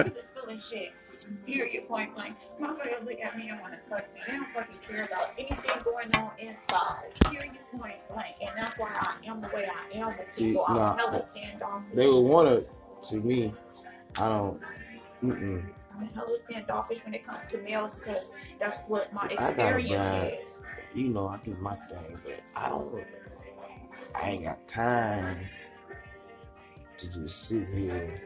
It's really sick. Hear you point blank. My girl look at me and want to fuck me. They don't fucking care about anything going on inside. Hear you point blank, and that's why I am the way I am with people. I don't never stand off. They would want to see me. I don't. I'm hella standoffish when it comes to males because that's what my experience is. You know, I do my thing, but I ain't got time to just sit here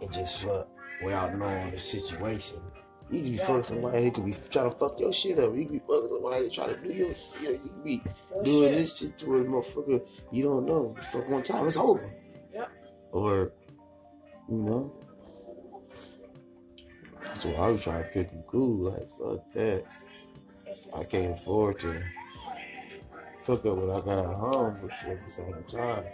and just fuck without knowing the situation. You can be fucking somebody who could be trying to fuck your shit up. You can be fucking somebody who trying to do your shit. You can be doing this shit to a motherfucker you don't know. You fuck one time, it's over. Yep. Or, you know. So I was trying to pick and glue, like, fuck that. I can't afford to fuck up when I got home, but shit, at the same time,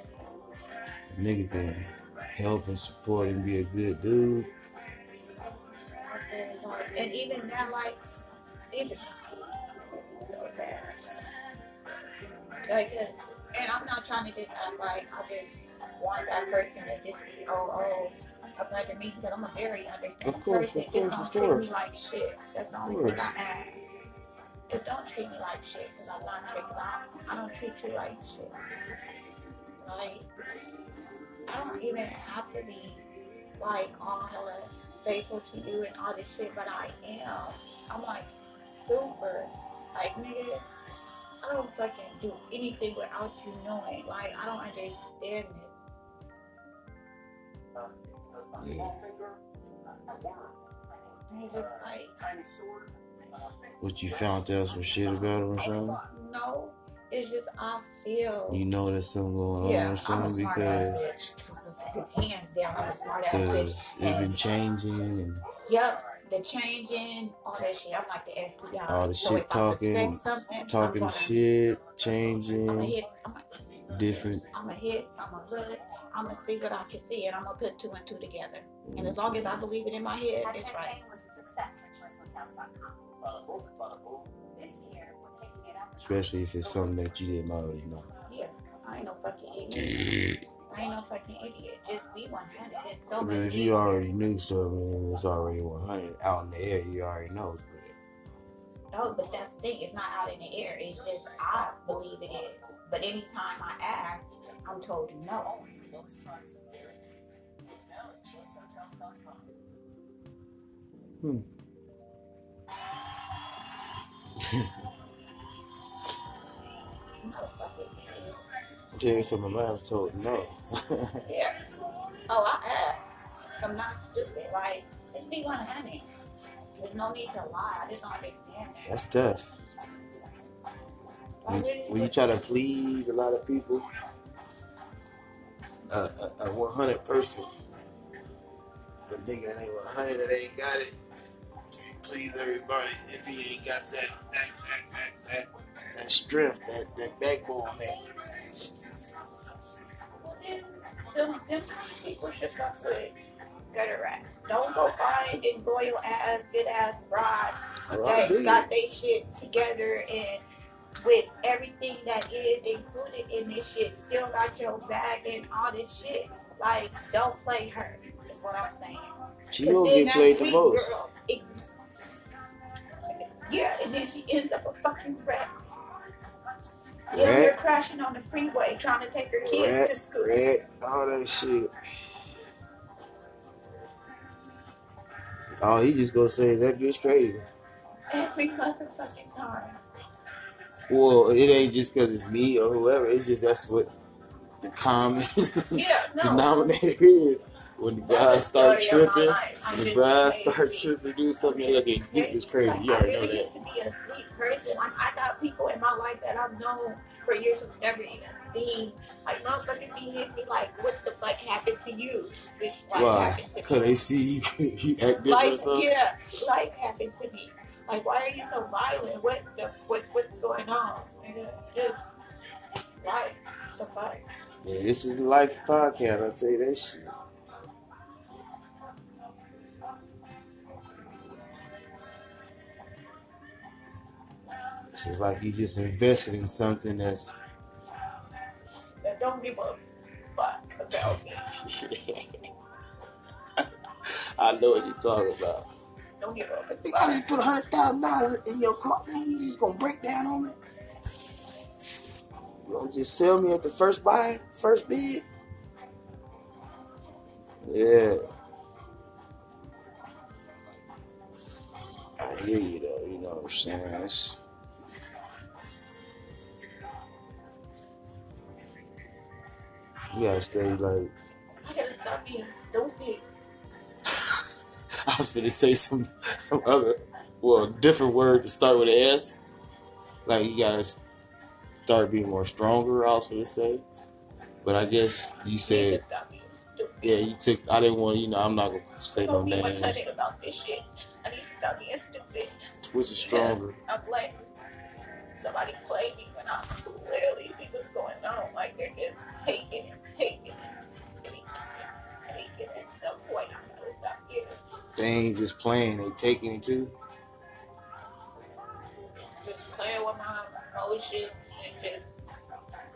the nigga can help and support and be a good dude. And even that, like, and I'm not trying to get that, like, I just want that person to just be, about to me, because I'm a very understanding person. Just don't treat me like shit. That's the only thing I ask. Just don't treat me like shit, because I'm not tricking out. I don't treat you like shit. Like, I don't even have to be, like, all hella faithful to you and all this shit, but I am. I'm, like, super. Like, nigga, I don't fucking do anything without you knowing. Like, I don't understand this. Just like, what you found out some shit about him or something? No, it's just I feel. You know there's something going on or something because hands down, I'm a smart ass bitch. They've been changing and the changing, all that shit. I'm like the FBI. All the shit talking shit, changing. Different. I'm a hit, I'm a good, I'm gonna see what I can see, and I'm gonna put two and two together. And as long as I believe it in my head, it's right. Especially if it's something that you didn't already know. Yeah, I ain't no fucking idiot. Just be 100. I mean, if you already knew something, it's already 100. Out in the air, you already know it's good. No, but that's the thing. It's not out in the air. It's just I believe it is. But anytime I ask, I'm told no. Jerry said my mom told no. Yeah. Oh, I asked. I'm not stupid. Like, just be 100. There's no need to lie. I just don't understand that. That's tough. When you try to please a lot of people, a 100 person, the nigga that ain't 100 that ain't got it, please everybody. If he ain't got that strength, that backbone, them people should fuck with gutter rats. Don't go find this loyal ass, good ass broad that got their shit together and with everything that is included in this shit, still got your bag and all this shit. Like, don't play her, is what I'm saying. She don't get played the most. Girl, and then she ends up a fucking wreck. Yeah, you're crashing on the freeway trying to take her kids to school. All that shit. Oh, he just gonna say that bitch crazy. Every motherfucking time. Well, it ain't just because it's me or whoever. It's just that's what the common denominator is. When the guys start tripping, do something, they get deep, crazy. Like, you already know that. I used to be a sweet person. Like, I got people in my life that I've known for years and never even seen. Like, motherfuckers be hitting me like, what the fuck happened to you? Bitch, life happened to me. Because they see you act different or something? Yeah, life happened to me. Like, why are you so violent? What's going on? Just life. The fuck? Yeah, this is the Life Podcast. I'll tell you that shit. It's just like you just invested in something that don't give a fuck about me. I know what you're talking about. Don't give up. I just put $100,000 in your car, man. You just gonna break down on me? You gonna just sell me at the first bid? Yeah. I hear you though, you know what I'm saying? That's, you gotta stay like. I gotta stop being stupid. I was finna say some other, well, different word to start with an S. Like, you gotta start being more stronger, I was finna say. But I guess you said. Yeah, you took. I didn't want, you know, I'm not gonna say no names. I need to stop being stupid. Which is stronger? I'm black. Somebody played me when I was literally see what's going on. Like, they're just taking and taking and taking at some point. I gotta stop getting. They ain't just playing, they taking it too. Just playing with my emotions and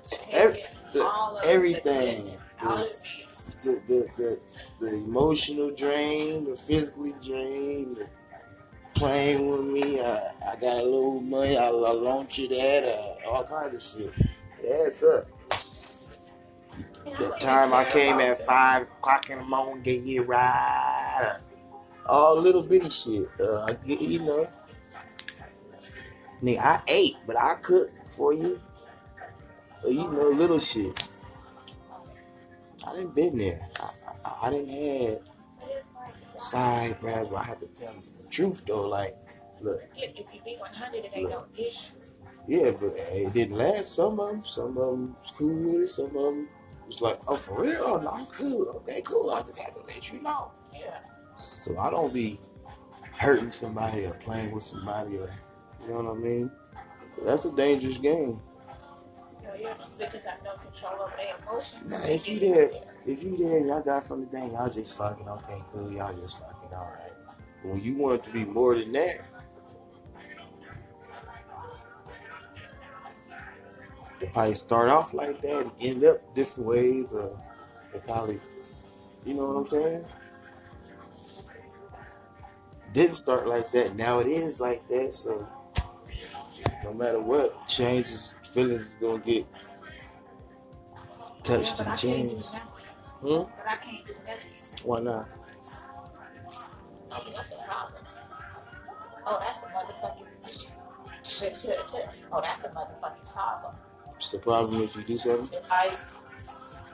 just everything. The emotional drain, the physically drain, the playing with me, I got a little money, I launch it at, all kinds of shit. It adds up. The time I came at 5 o'clock in the morning, gave you a ride, all little bitty shit, you know. Nigga, I ate, but I cooked for you. So, you know, little shit. I didn't been there. I didn't have side brands where I had to tell them the truth though. Like, look. If you be 100, it ain't no issue. Yeah, but it didn't last. Some of them was cool with it. Some of them was like, oh, for real? Oh, no, I'm cool. Okay, cool. I just had to let you know. Yeah. So I don't be hurting somebody or playing with somebody or, you know what I mean? That's a dangerous game. Because I have no control over their emotions. Nah, if you did, y'all got something, dang, y'all just fucking, okay, cool, y'all just fucking, all right. But when you want it to be more than that, they probably start off like that and end up different ways, or they probably, you know what I'm saying? Didn't start like that, now it is like that, so no matter what, changes. Feelings is gonna get touched and changed. But I can't do nothing. Why not? I mean, that's a problem. Oh, that's a motherfucking problem. Oh, that's a motherfucking problem. It's the problem if you do something?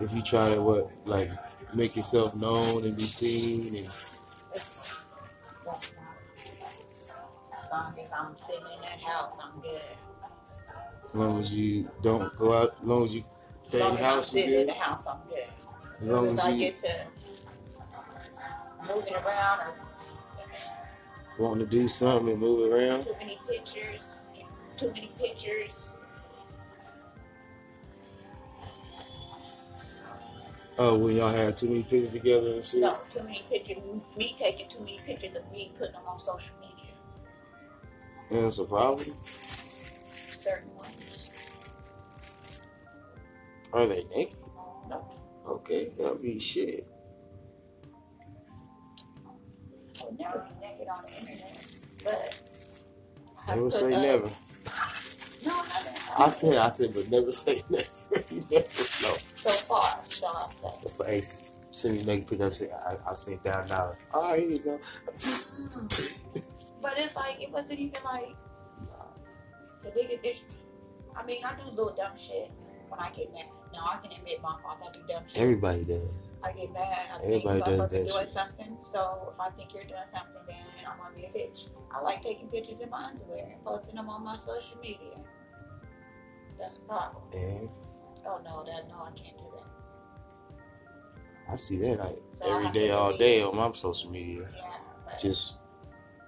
If you try to what? Like, make yourself known and be seen and. As long as I'm sitting in that house, I'm good. As long as you don't go out, as long as you stay in the house, I'm good. In the house, I'm good. As long as I get to moving around or wanting to do something and move around. Too many pictures. Oh, when y'all had too many pictures together and shit? No, too many pictures. Me taking too many pictures of me putting them on social media. And it's a problem? Certain ones. Are they naked? No. Okay, that'll be shit. Well, never be naked on the internet, but never say never. No, never. I said, but never say never. You never know. So far, shall I say? Hey, send me naked pictures. I seen $1,000. Oh, here you go. But it's like it wasn't even like the biggest issue. I mean, I do little dumb shit. When I get mad, now I can admit my faults. I do dumb shit. Everybody does. I get mad. I think you're doing something. So if I think you're doing something, then I'm gonna be a bitch. I like taking pictures in my underwear and posting them on my social media. That's a problem. And no, I can't do that. I see that like so every day, all day on my social media. Yeah, but just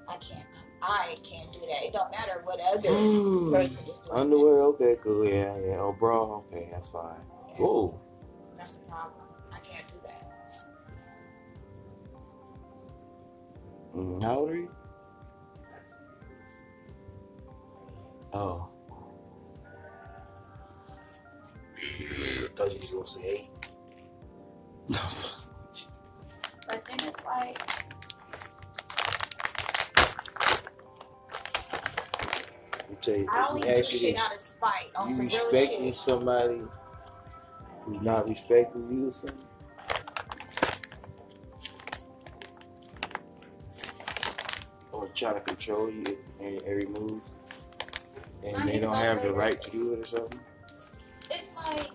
I can't. I can't do that. It don't matter what other person is doing. Underwear, okay, cool, yeah. Oh, bra, okay, that's fine. Yeah. Whoa. That's a problem. I can't do that. How old are you? Oh. I thought you were going to say 8. No, fuck. But then it's like, tell you, I don't even do shit out of spite. You respecting somebody who's not respecting you or something? Or trying to control you in every move, and they don't have the right to do it or something? It's like,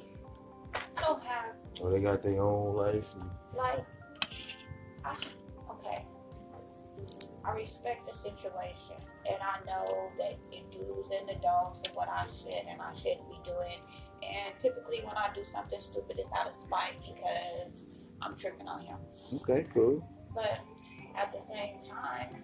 I don't have. Or they got their own life. And, like, I respect the situation, and I know that the do's and the don'ts and what I should and I shouldn't be doing. And typically when I do something stupid, it's out of spite because I'm tripping on him. Okay, cool. But at the same time,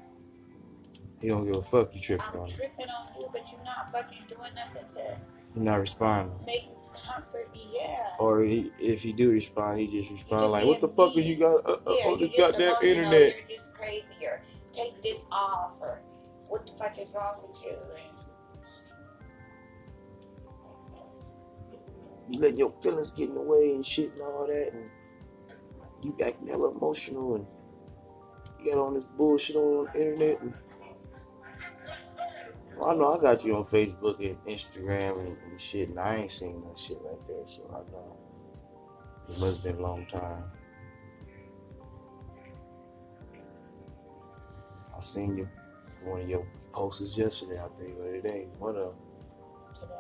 he don't give a fuck you tripping on him. I'm tripping on you, but you're not fucking doing nothing to... You're not responding. Make comfort me, yeah. Or he, if he do respond, he just responds like, what the fuck do you got on this goddamn internet? You're just crazier. Take this off, or what the fuck is wrong with you? You let your feelings get in the way and shit and all that, and you acting hella emotional, and you got on this bullshit on the internet. And, well, I know I got you on Facebook and Instagram and shit, and I ain't seen no shit like that, so I know it must have been a long time. I seen you one of your posts yesterday, I think, or today. What up? Today. I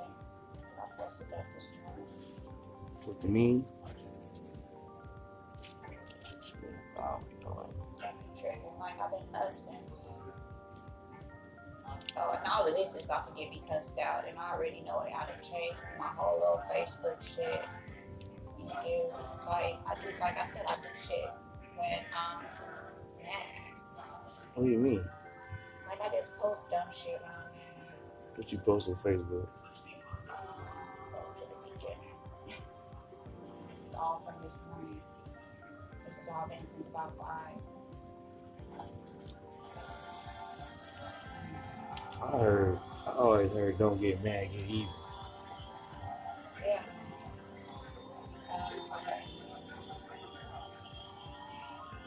posted that this morning. What do you mean? I don't know. I've been tripping like I've been up since. Oh, and all of this is about to get me cussed out, and I already know it. I done changed my whole little Facebook shit. You know, like I said, I do shit when What do you mean? Like, I just post dumb shit on there. What you post on Facebook? This is all from this morning. This has all been since about 5. I always heard don't get mad, get even. Yeah.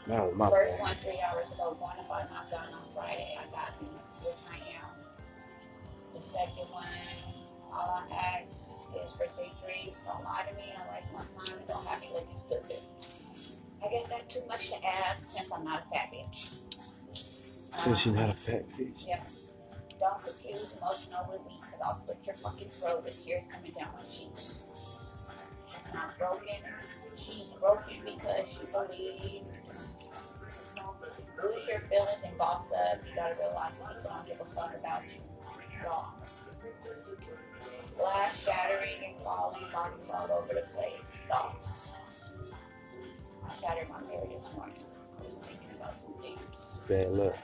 No, my first one 3 hours ago, one of us not done on Friday. I got him, which I am. The second one, all I asked is for 3 drinks. Don't lie to me. I like one time and don't have me looking stupid. I guess that's too much to ask since I'm not a fat bitch. Since you're not a fat bitch? Yeah. Don't confuse emotional with me because I'll split your fucking throat with tears coming down my cheeks. She's not broken. She's broken because she believes. Lose your feelings and boss up. You gotta realize people don't give a fuck about you. Wrong. Glass shattering and falling, bodies all over the place. Thoughts. I shattered my mirror this morning. Just thinking about some things. Bad luck.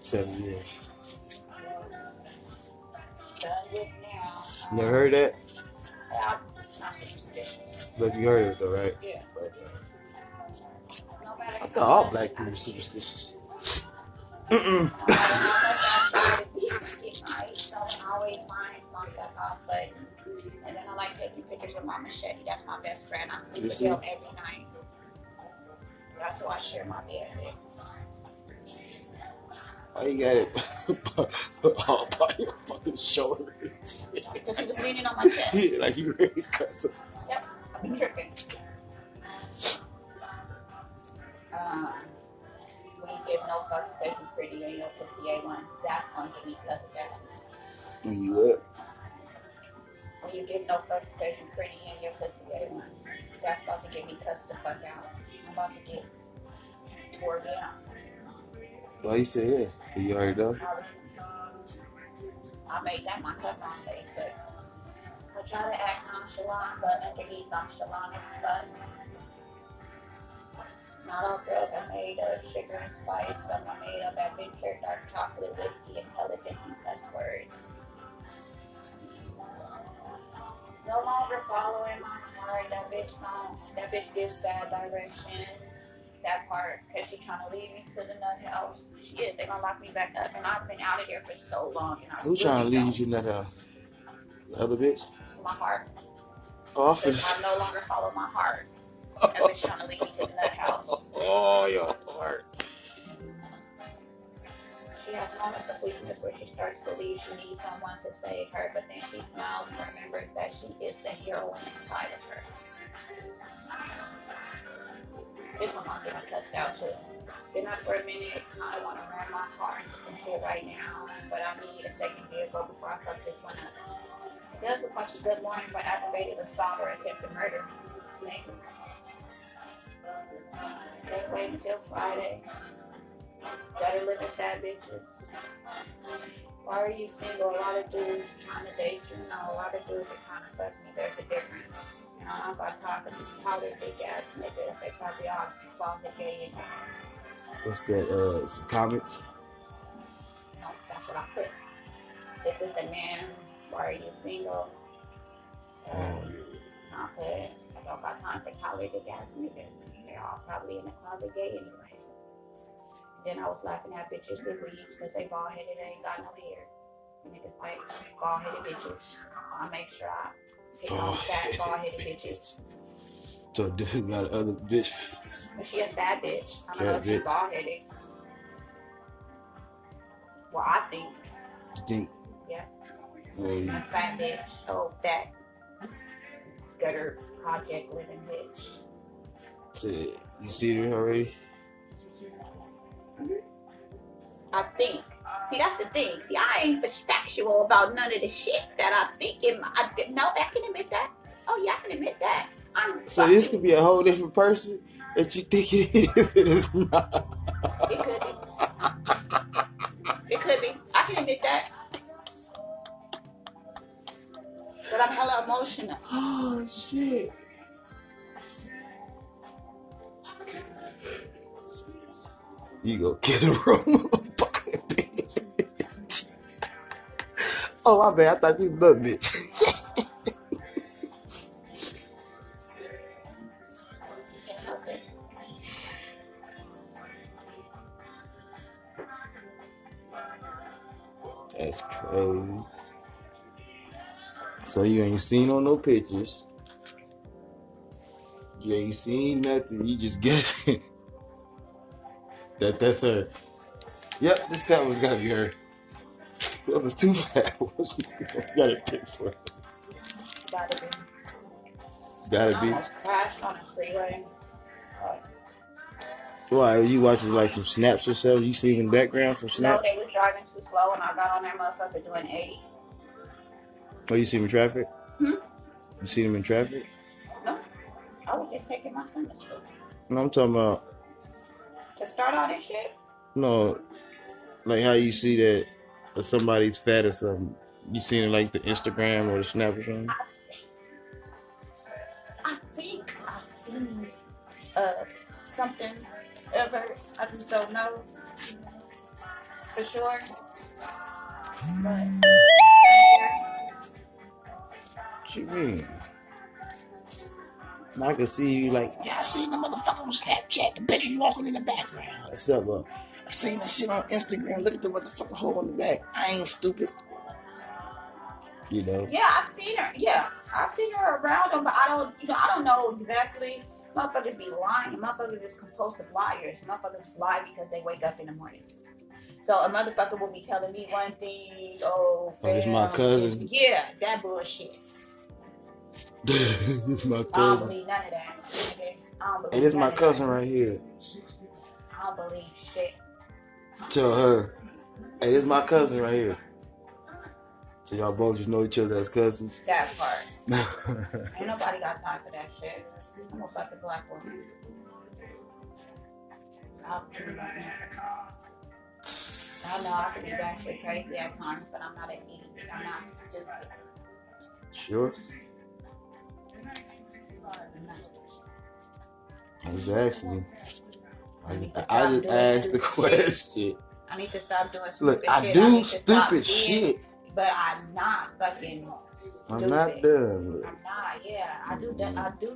7 years. Done with now. Never heard that? Yeah, I'm not superstitious. But you heard it though, right? Yeah. I thought all black people were superstitious. Mm-mm. I always find my stuff off, but and then I like taking pictures with my machete. That's my best friend. I sleep with him every night. That's who I share my bed with. Why you got it all by your fucking shoulders? Because he was leaning on my chest. Yeah, like you really cut some. Yep, I've been tripping. When you give no fucks because you're pretty and your pussy ain't one, that's gonna give me cussed out. When you what? When you give no fucks because you're pretty and your pussy ain't one, that's about to get me cussed the fuck out. I'm about to get tore down. Why you say that? Yeah. You already done? I made that my cuss on Facebook. I try to act nonchalant, but underneath nonchalant as fuck. Not all drugs are made of sugar and spice. Some are made of adventure, dark chocolate, whiskey, intelligence, and cuss words. No longer following my heart. That bitch gives bad direction. That part, because she's trying to lead me to the nut house. She is. They're going to lock me back up. And I've been out of here for so long. Who's trying to lead you to the nut house? The other bitch? My heart. Office. I no longer follow my heart. That bitch trying to lead me to the nut house. Oh, your heart. She has moments of last week in the book, she starts to believe she needs someone to save her, but then she smiles and remembers that she is the heroine inside of her. This one's gonna get my cussed out too. Been up for a minute, I want to ram my car into some shit right now, but I need a second vehicle before I fuck this one up. It does look like a good morning for aggravated assault or attempted murder. Maybe. They wait until Friday. Better look at that, bitches. Why are you single? A lot of dudes trying to date you. No, a lot of dudes are trying to fuck me. There's a difference. You know, I'm about to talk to these powder big ass niggas. They probably all fall to gay. What's that? Some comments? No, that's what I put. This is the man. Why are you single? I put it. I don't got time for powder big ass niggas. They're all probably in the closet gay anyways. Then I was laughing at bitches with weeds because they bald headed and ain't got no hair. Niggas like bald headed bitches. So I make sure I pick all fat bald headed bitches. So dude got another bitch. But she a fat bitch. I know she's bald headed. Well, I think. You think? Yeah. A fat bitch. Oh, that gutter project living bitch. So, you see her already? I think. See, that's the thing. See, I ain't factual about none of the shit that I think. I can admit that. Oh yeah, I can admit that. So this could be a whole different person that you think it is. It is not. It could be. It could be. I can admit that. But I'm hella emotional. Oh shit. You go get a room. Oh my bad, I thought you was a bitch. Okay. That's crazy. So you ain't seen on no pictures. You ain't seen nothing. You just guessing. That's her. Yep, this fat one's gotta be her. That was too fat. Gotta pick for it. Gotta be. Crashed on a freeway. Why are you watching like some snaps or something? You see in the background some snaps? No, they was driving too slow, and I got on that motherfucker doing 80. Oh, you see them in traffic? Hmm. You see them in traffic? No, I was just taking my son to school. No, I'm talking about. To start all this shit? No. Like how you see that or somebody's fat or something. You seen it like the Instagram or the Snap or something? I think I've seen something ever. I just don't know for sure. But what you mean? I can see you like, yeah, I seen the motherfucker on Snapchat, the bitch is walking in the background. What's up, bro? I seen that shit on Instagram, look at the motherfucker hole in the back. I ain't stupid. You know? Yeah, I've seen her. Yeah, I've seen her around them, but I don't know exactly. Motherfuckers be lying. Motherfuckers is compulsive liars. Motherfuckers lie because they wake up in the morning. So a motherfucker will be telling me one thing, oh, this my cousin. Yeah, that bullshit. This my cousin. I don't believe none of that. It is my cousin right here. I don't believe shit. Tell her, hey, this is my cousin right here. So y'all both just know each other as cousins. That part. Ain't nobody got time for that shit. I'm gonna fuck the black woman. I know I can do that shit crazy at times, but I'm not an idiot. I'm not stupid. Sure. I was asking. I just asked the question. I need to stop doing stupid shit. Look, I do stupid shit. But I'm not fucking. I'm not dumb. I'm not. Yeah, I do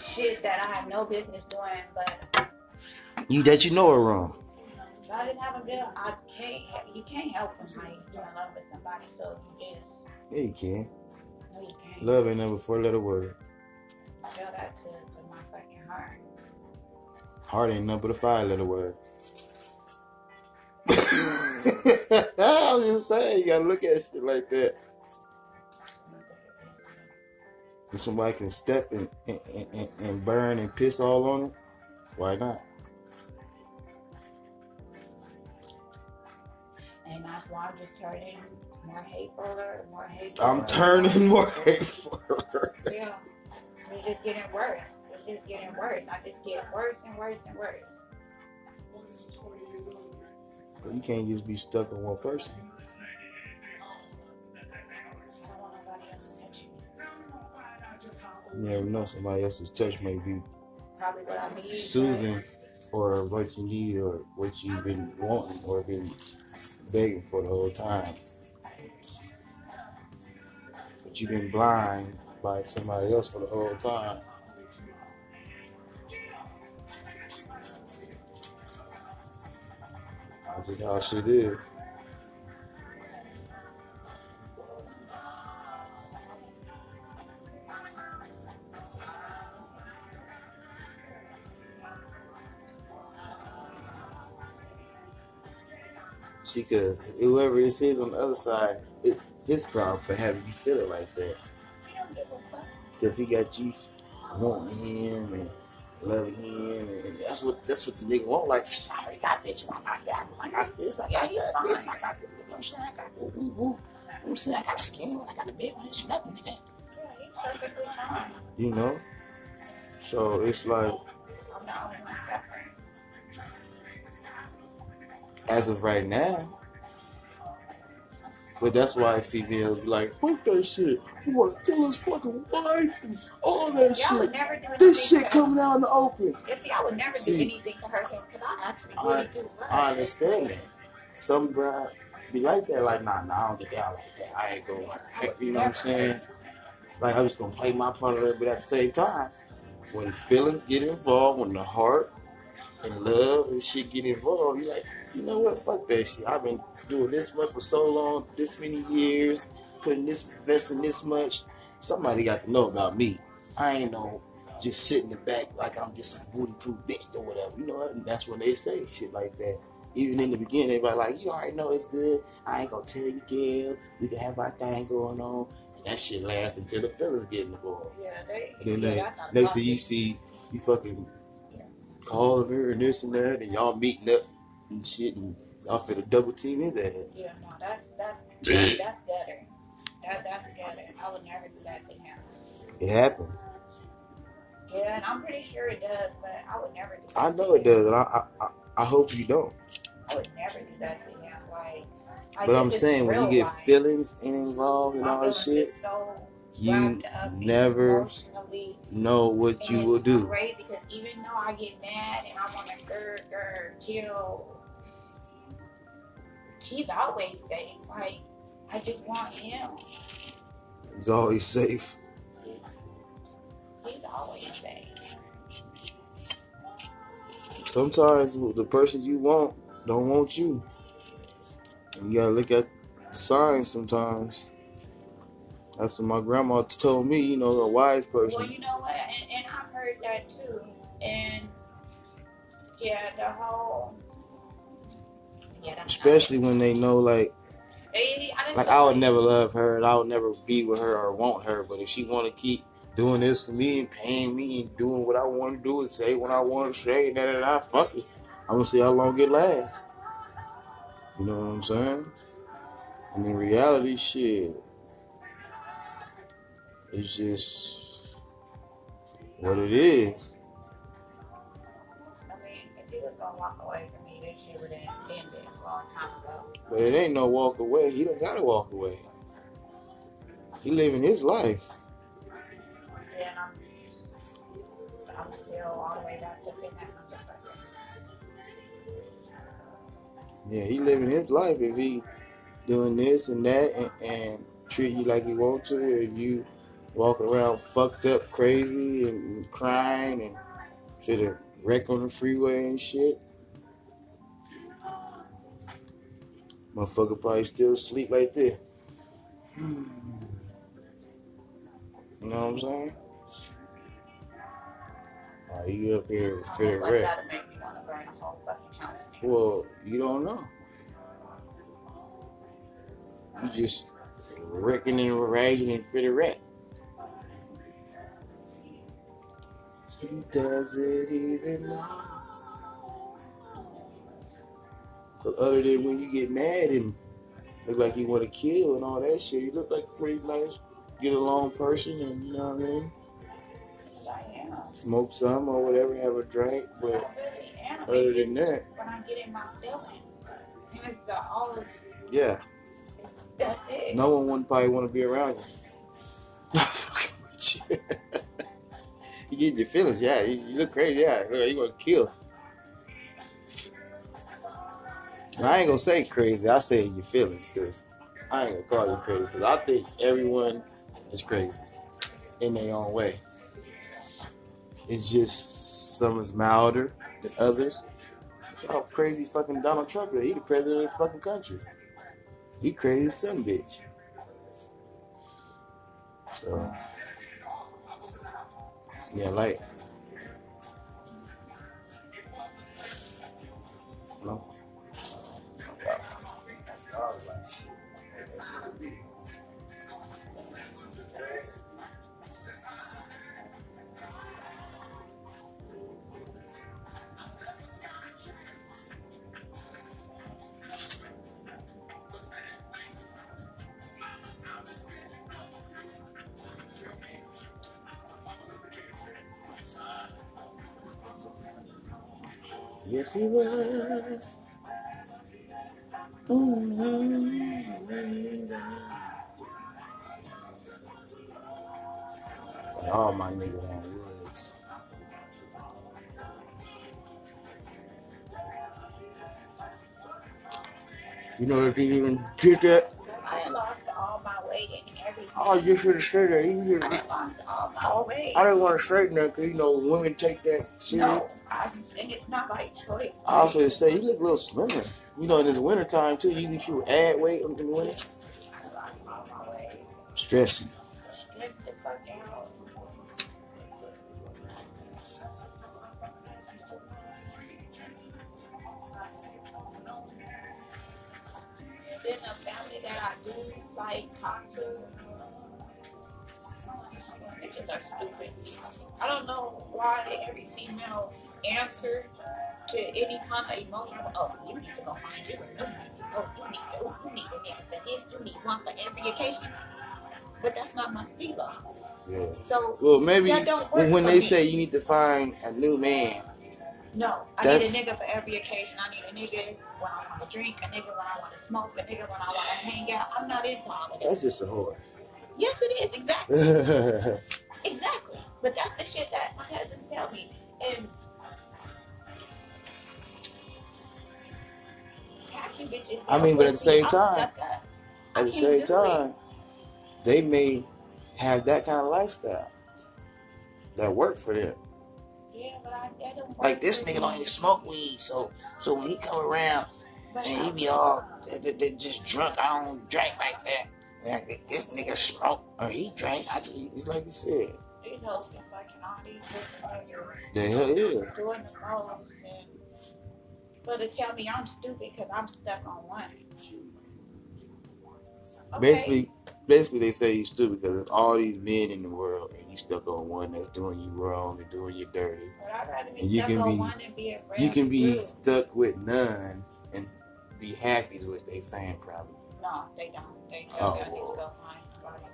shit that I have no business doing. But you know are wrong. I didn't have a bill. I can't. You can't help them. Like you're in love with somebody, so you just. Yeah, you can. No, you can't. Love ain't never four-letter word. Tell that to my fucking heart. Heart ain't nothing but a five-letter word. I'm just saying, you gotta look at shit like that. If somebody can step and burn and piss all on them, why not? And that's why I'm just turning more hatefuler and more hateful. I'm turning more hatefuler. Yeah. It's just getting worse. It's just getting worse. I just get worse and worse and worse. But you can't just be stuck on one person. You never know, somebody else's touch may be soothing or what you need or what you've been wanting or been begging for the whole time. But you've been blind by somebody else for the whole time. That's just how shit is. She could, whoever this is on the other side, it's his problem for having you feel it like that. Because he got you wanting him and loving him, and that's what the nigga want. Like, I already got this, I got this, I got this, I got this. You know what I'm saying? I got the woo woo. You know what I'm saying? I got a skinny one, I got a big one. It's nothing to that. You know? So it's like, as of right now. But that's why females be like, fuck that shit. You want to tell his fucking wife and all that y'all shit. Would never do this shit coming out in the open. Yeah, see, I would never do anything to her because I actually really do love. I understand that. Some bride be like that, like, nah, I don't get down like that. I ain't going, you know what I'm saying? Like, I'm just going to play my part of it, but at the same time, when feelings get involved, when the heart and love and shit get involved, you're like, you know what, fuck that shit. I've been doing this much for so long, this many years, putting this, investing this much. Somebody got to know about me. I ain't no just sitting in the back like I'm just a booty-proof bitch or whatever. You know what? And that's when they say shit like that. Even in the beginning, everybody like, you already know it's good. I ain't gonna tell you, girl. We can have our thing going on. And that shit lasts until the fellas get involved. Yeah, they next thing you see, you fucking calling her and this and that, and y'all meeting up and shit, and y'all feel the double team his ass. Yeah, no, that's gutter. That's gutter. I would never do that to him. It happened. Yeah, and I'm pretty sure it does, but I would never do that. I know it does, and I hope you don't. I would never do that to him. Like, but I'm saying, when you get feelings involved and all that shit, you never know what you will do. Crazy, because even though I get mad and I want to kill, he's always safe. Like, I just want him. He's always safe. He's always safe. Sometimes the person you want don't want you. You gotta look at the signs sometimes. That's what my grandma told me, you know, a wise person. Well, you know what? And I've heard that too. And yeah, the whole. Yeah, especially when they know, like I would never love her and I would never be with her or want her. But if she want to keep doing this for me and paying me and doing what I want to do and say what I want to say, and fuck it. I'm going to see how long it lasts. You know what I'm saying? I mean, reality shit. It's just what it is. I mean, if he was gonna walk away from me, this shit would have ended a long time ago. But it ain't no walk away. He don't gotta walk away. He living his life. Yeah, and I'm still all the way back to thinking that. Yeah, he living his life if he doing this and that and treat you like you want to, and you walking around fucked up, crazy, and crying, and to the wreck on the freeway and shit. Motherfucker probably still asleep right there. You know what I'm saying? You up here with fair wreck. Well, you don't know. You just wrecking and ragging and fit a wreck. She doesn't even know. But other than when you get mad and look like you want to kill and all that shit, you look like a pretty nice, get along person, and you know what I mean? Smoke some or whatever, have a drink, but other than that. When I get in my feelings, it's the only. Yeah. That's it. No one would probably want to be around you. I'm fucking with you. You get your feelings, yeah. You look crazy, yeah. You're going to kill. Now, I ain't going to say crazy. I say your feelings, because I ain't going to call you crazy. Because I think everyone is crazy in their own way. It's just some is milder than others. Y'all crazy fucking Donald Trump. He the president of the fucking country. He crazy son of a bitch. So, yeah, like. No. Yes, he was. Oh, and all my niggas on Woods. You know if you even did that? I lost all my weight and everything. Oh, you should have said that. You I lost all my weight. I didn't want to straighten that because, you know, women take that seriously. No. And it's not my choice. I was gonna say, you look a little slimmer. You know, in this winter time too, usually people add weight in the winter. Stressing. Stress the fuck out. And then the family that I do like talk to, bitches are stupid. I don't know why every female answer to any kind of emotional, oh, you need to go find you. Oh, you need one for every occasion. But that's not my stilo. Yeah. So, well, maybe that don't work when they me. Say you need to find a new man. No, I need a nigga for every occasion. I need a nigga when I want to drink, a nigga when I want to smoke, a nigga when I want to hang out. I'm not into all of that. That's just a whore. Yes, it is. Exactly. Exactly. But that's the shit that my husband tell me. And I mean, but at the same time, they may have that kind of lifestyle that work for them. Yeah, but I don't like this nigga don't even smoke weed, so when he come around and he be all they just drunk. I don't drink like that. Like, this nigga smoke or he drank. I just, it's like you said. You know, since I can all these doing the most and. But to tell me I'm stupid because I'm stuck on one. Okay. Basically, they say you're stupid because there's all these men in the world and you stuck on one that's doing you wrong and doing you dirty. But I'd rather be stuck on one and be afraid. You can be stuck with none and be happy is what they saying probably. No, they don't. They tell me I need to go find somebody.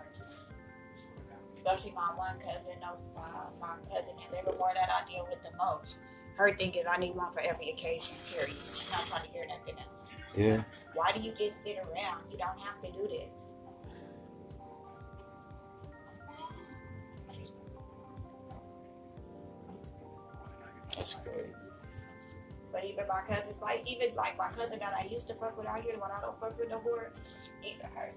Especially my one cousin, my cousin is everywhere that I deal with the most. Her thing is, I need one for every occasion, period. She's not trying to hear nothing else. Yeah. Why do you just sit around? You don't have to do this. That's crazy. But even my cousins, like my cousin that I used to fuck with out here, when I don't fuck with no more, even her.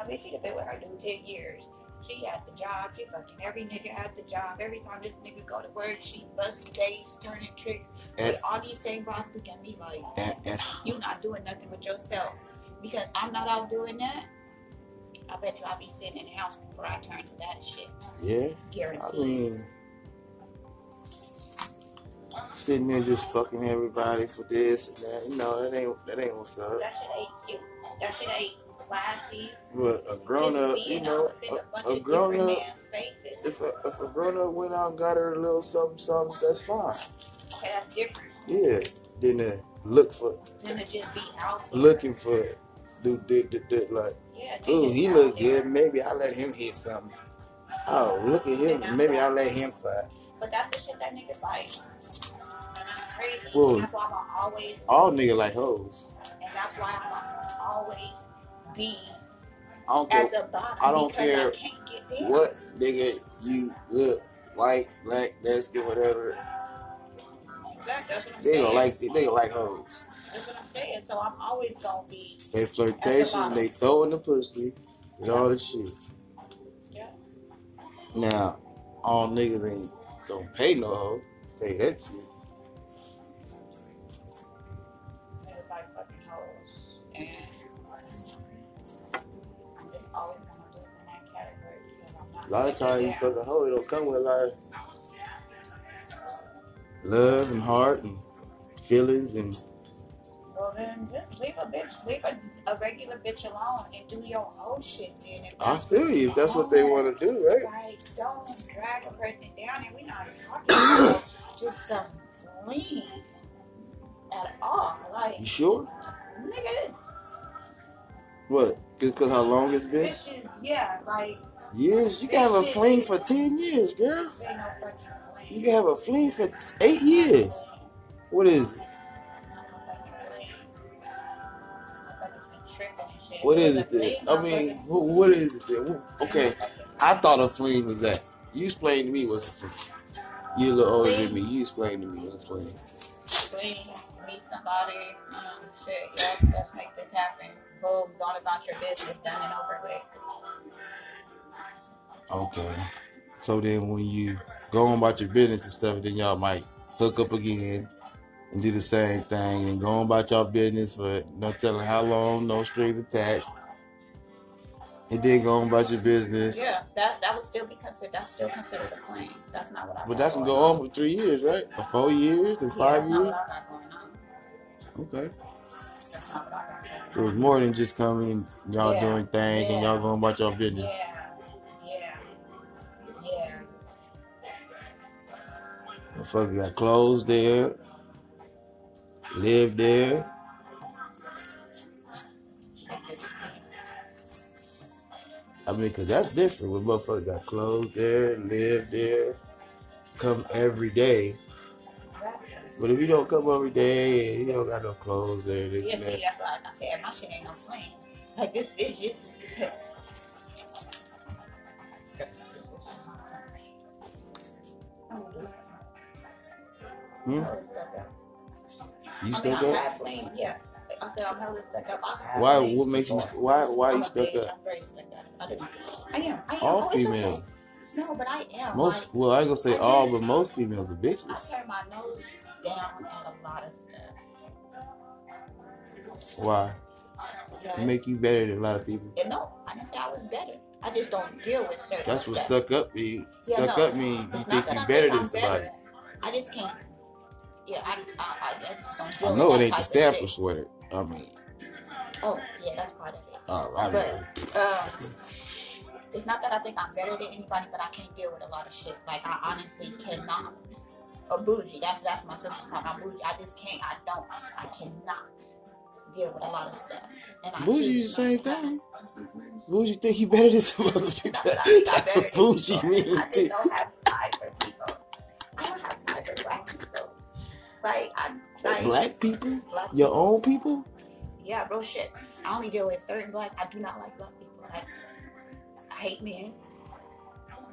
I mean, she'd have been with her dude 10 years. She had the job. She fucking every nigga had the job. Every time this nigga go to work, she bust days, turning tricks. But all these same bros look at me like, you not doing nothing with yourself. Because I'm not out doing that. I bet you I'll be sitting in the house before I turn to that shit. Yeah. Guaranteed. I mean, sitting there just fucking everybody for this and that. You know, that ain't what's up. That shit ain't cute. That shit ain't classy. But a grown up, you know, a grown up. If a grown up went out and got her a little something, something, that's fine. Okay, that's different. Yeah, then look for. Then it just be out there. Looking for it. Like, yeah, ooh, he look good. Maybe I'll let him hit something. Oh, look at him. Maybe I'll let him fight. But that's the shit that niggas like. Crazy. Well, that's why I'm always. All niggas like hoes. And that's why I'm always be as a bottom. I don't care I can't get there. What nigga you look, white, black, Mexican, whatever. Exactly. That's what I'm saying. They gonna like hoes. That's what I'm saying. So I'm always gonna be. They flirtations. They throwing the pussy and all this shit. Yeah. Now, all niggas ain't gonna pay no hoe. Say that shit. A lot of times you fuck a hoe, it don't come with a lot of love and heart and feelings and. Well then, just leave a regular bitch alone and do your whole shit then. I feel you. If that's what they want to do, right? Like, don't drag a person down, and we're not talking about just some lean at all. Like, you sure? Nigga. What? Just because how long it's been? Bitches, yeah, like. Years? You can have a fling for 10 years, girl. You can have a fling for 8 years. What is it? What is it then? I mean, what is it then? Okay, I thought a fling was that. You explained to me what's a fling. You're a little older than me. You explained to me what's a fling. Fling, meet somebody, shit, yes, let's make this happen. Boom, gone about your business, done and over with. Okay, so then when you go on about your business and stuff, then y'all might hook up again and do the same thing and go on about y'all business for no telling how long, no strings attached, and then go on about your business. Yeah, that would still be considered. That's still considered a claim. That's not what I. But that can go on for 3 years, right? Or 4 years and 5 years. That's not what I got going on. Okay. That's not what I got going on. It was more than just coming and y'all doing things and y'all going about y'all business. Yeah. Fuck, you got clothes there, live there. I mean, because that's different when motherfuckers got clothes there, live there, come every day. But if you don't come every day, you don't got no clothes there. Yeah, see, that's why I said my shit ain't no plane. Like, this is just. Hmm? You stuck up? Yeah. I said I'm hella stuck up. Why? What makes you? Why you stuck up? I'm very stuck up. I am. All females. Okay. No, but I am. Most. Like, well, I ain't gonna say all, but most females are bitches. I turn my nose down on a lot of stuff. Why? It make you better than a lot of people. Yeah, no, I didn't say I was better. I just don't deal with certain. That's what stuck up means. Stuck up means you think you're better than somebody. I just can't. Yeah, I know it ain't the staff was with it. I mean. Oh, yeah, that's part of it. All right. But, it's not that I think I'm better than anybody, but I can't deal with a lot of shit. Like, I honestly cannot. Or bougie. That's my sister's part. I'm bougie. I just can't. I cannot deal with a lot of stuff. And bougie is the same thing. Bougie think you better than some other people. That's what bougie means. I just don't have time for people. I don't have time for black people. Like, black people? Black your people. Own people? Yeah, bro, shit. I only deal with certain blacks. I do not like black people. Like, I hate men.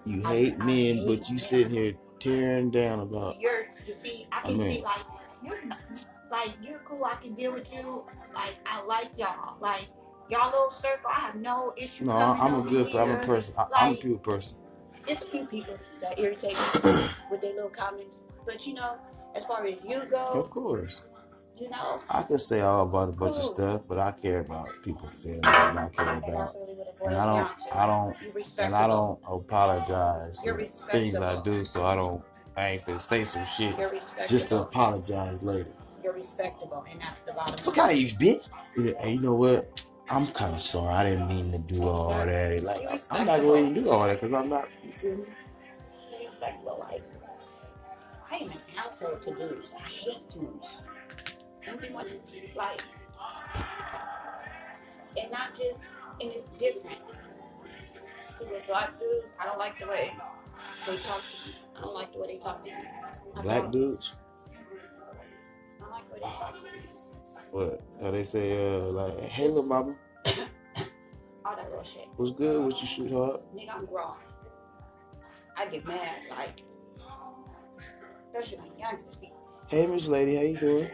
You hate men, but you sitting here tearing down about. You see, I can see, like, you're not, like, you're cool. I can deal with you. Like, I like y'all. Like, y'all little circle, I have no issue. No, I'm a person. I'm a people person. It's a few people that irritate me with their little comments. But, you know, as far as you go, of course, you know, I can say all about a bunch of stuff, but I care about people's feelings. And I care about, and I don't apologize for things I do. So I ain't finna say some shit just to apologize later. You're respectable, and that's the bottom line. Fuck out of you, bitch. Yeah, and you know what? I'm kind of sorry. I didn't mean to do all that. Like, I'm not going to even do all that because I'm not, you see me? She's like, well, I am an asshole to dudes. I hate dudes. Everyone is like, and not just, and it's different. Because the black dudes, I don't like the way they talk to me. I don't like the way they talk to me. Black dudes? I don't like the way they talk to me. What? How they say, like, hey, little mama. All that little shit. What's good? What you shoot hard? Nigga, I'm grown. I get mad, like, especially when youngsters be. Hey, Miss Lady, how you doing?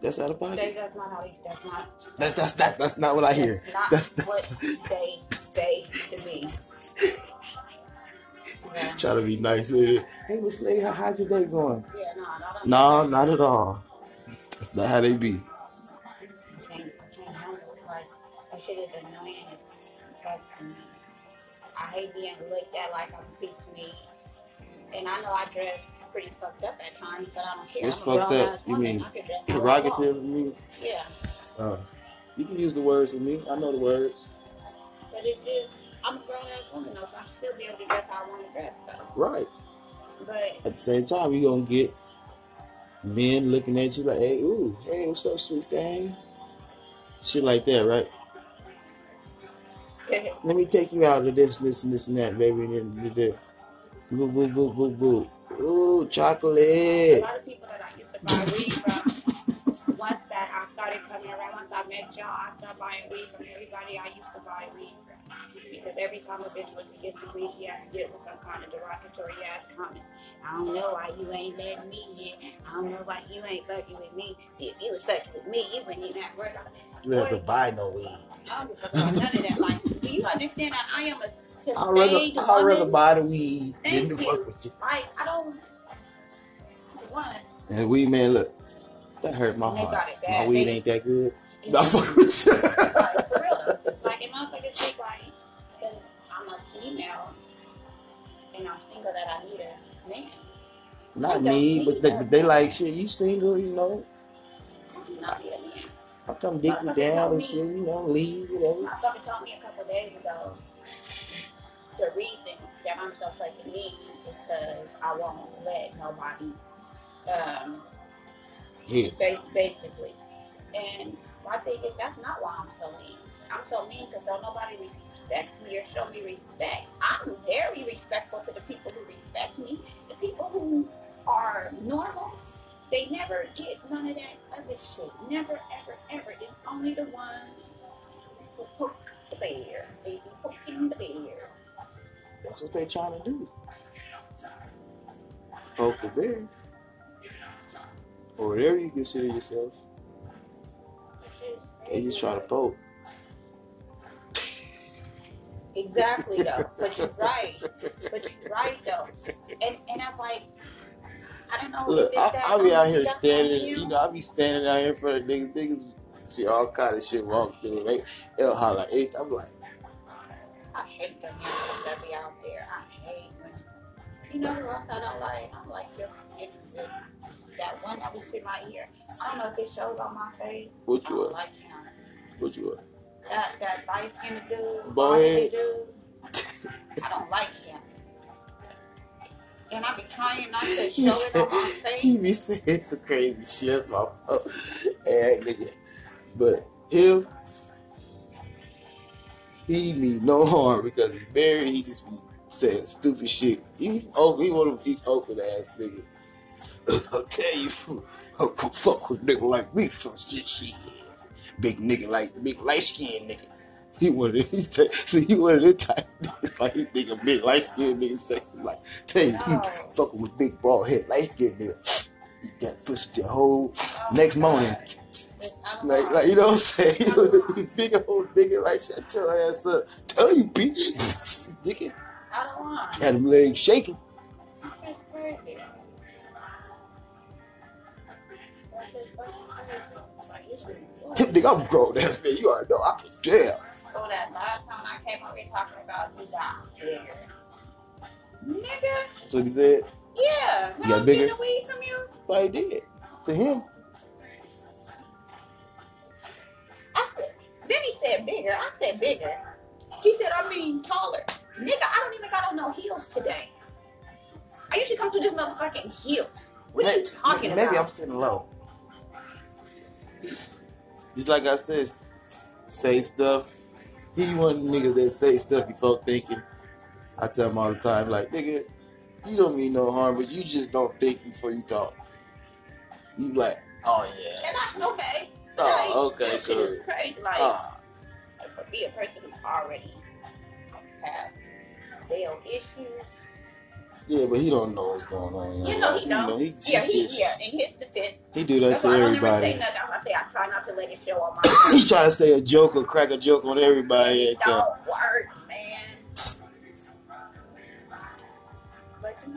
That's out of pocket. That's not how they. That's not. That's not what I hear. That's not what they say to me. Yeah. Try to be nice here. Hey, Miss Lady, how's your day going? Yeah, no, not at all. That's not how they be. I can't handle it. Like, that shit is annoying. It's fucking. I hate being looked at like I'm a piece of meat. And I know I dress pretty fucked up at times, but I don't care. It's fucked up. You mean prerogative? Me? Yeah. You can use the words with me. I know the words. But it's just, I'm a grown ass woman, though, so I still be able to dress how I want to dress, though. Right. But at the same time, you're gonna get men looking at you like, hey, ooh, hey, what's up, sweet thing? Shit like that, right? Let me take you out of this, and that, baby. And then, boo, boo, boo, boo, boo. Ooh, chocolate. A lot of people that I used to buy weed from, once I met y'all, I started buying weed from everybody I used to buy weed from. Because every time a bitch was to get the weed, he had to deal with some kind of derogatory-ass comment. I don't know why you ain't letting me in. I don't know why you ain't fucking with me. If you was fucking with me, you wouldn't even have to work on it. You didn't have to buy no weed. I don't give a fuck about none of that. Like, do you understand that I am a... I'd rather buy the weed than to fuck with you. Like, I don't want. And weed, man, look, that hurt my heart. My weed ain't that good. No, fuck with you. Like, for real. Like, if motherfuckers think like, because I'm a female and I'm single, that I need a man. Not me, but they like, shit, you single, you know? I do not need a man. I come dick you down and shit, you know, leave, you know. My fucking told me a couple days ago. The reason that I'm so fucking mean is because I won't let nobody, basically. And my thing is, that's not why I'm so mean. I'm so mean because don't nobody respect me or show me respect. I'm very respectful to the people who respect me. The people who are normal, they never get none of that other shit. Never, ever, ever. It's only the ones who poke the bear. They be poking the bear. That's what they're trying to do. Poke the bear. Or whatever you consider yourself. They just try to poke. Exactly, though. But you're right. Though. And I'm like, I don't know. Look, I'll be out here standing. You know, I'll be standing out here in front of niggas. Niggas see all kind of shit walk through. They'll holler. I'm like, I hate them niggas that be out there. I hate them. You know who else I don't like? I'm like your exes. That one that was in my ear. I don't know if it shows on my face. What you are? Like him. What you are? That light skinned dude. Bald-headed dude. I don't like him. And I be trying not to show it on my face. He be saying some crazy shit, my fuck. And nigga. But him. He mean no harm because he's married. He just be saying stupid shit. He one of these open ass niggas. I'll tell you, I'll come fuck with nigga like me for shit. Big nigga like big light skinned nigga. He one of these. He one of the type niggas like he think a big light skinned nigga sexy. Like tell you, no. You fucking with big bald head light skinned nigga. You got pussy the whole next morning. Like, you know what I'm saying? You big old nigga, like, shut your ass up. Tell you, bitch. Nigga. I don't want. Had them legs shaking. Nigga, I'm grown ass man. You already know. I can tell. So that last time I came over here talking about you downstairs. Nigga. That's what he said? Yeah. You got bigger? Weed from you? Well, I did. To him. said bigger. I said bigger. He said, I mean taller. Nigga, I don't even got on no heels today. I usually come through this motherfucking heels. What are you talking about? Maybe I'm sitting low. Just like I said, say stuff. He one of the niggas that say stuff before thinking. I tell him all the time, like, nigga, you don't mean no harm, but you just don't think before you talk. You like, oh yeah. And that's okay. Oh, like, okay, cool. It's crazy. Like, for me, a person who already have their issues. Yeah, but he don't know what's going on. You know he don't. In his defense, he do that for everybody. I don't ever say nothing. I say I try not to let it show on my. He try to say a joke or crack a joke on everybody. It don't work, man. But you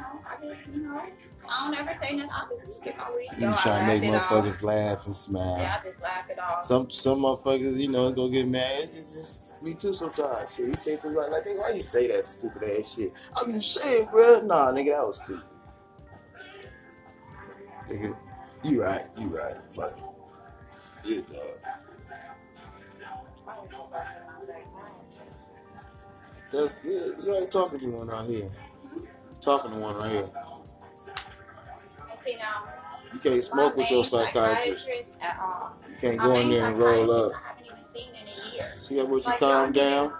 know, I don't ever say nothing. I just get my weed. You try to make motherfuckers laugh and smile. Yeah, I just laugh it off. Some motherfuckers, you know, go get mad. It's just me too sometimes. Shit, he say something like, "Why you say that stupid ass shit?" I'm just saying, bro. Nah, nigga, that was stupid. Nigga, you right. Fuck it. Good dog. That's good. You ain't talking to one out here. Talking to one right here. See, now, you can't smoke with your psychiatrist at all. You can't go in there and roll up. I haven't even seen in a year. See how much you calm down?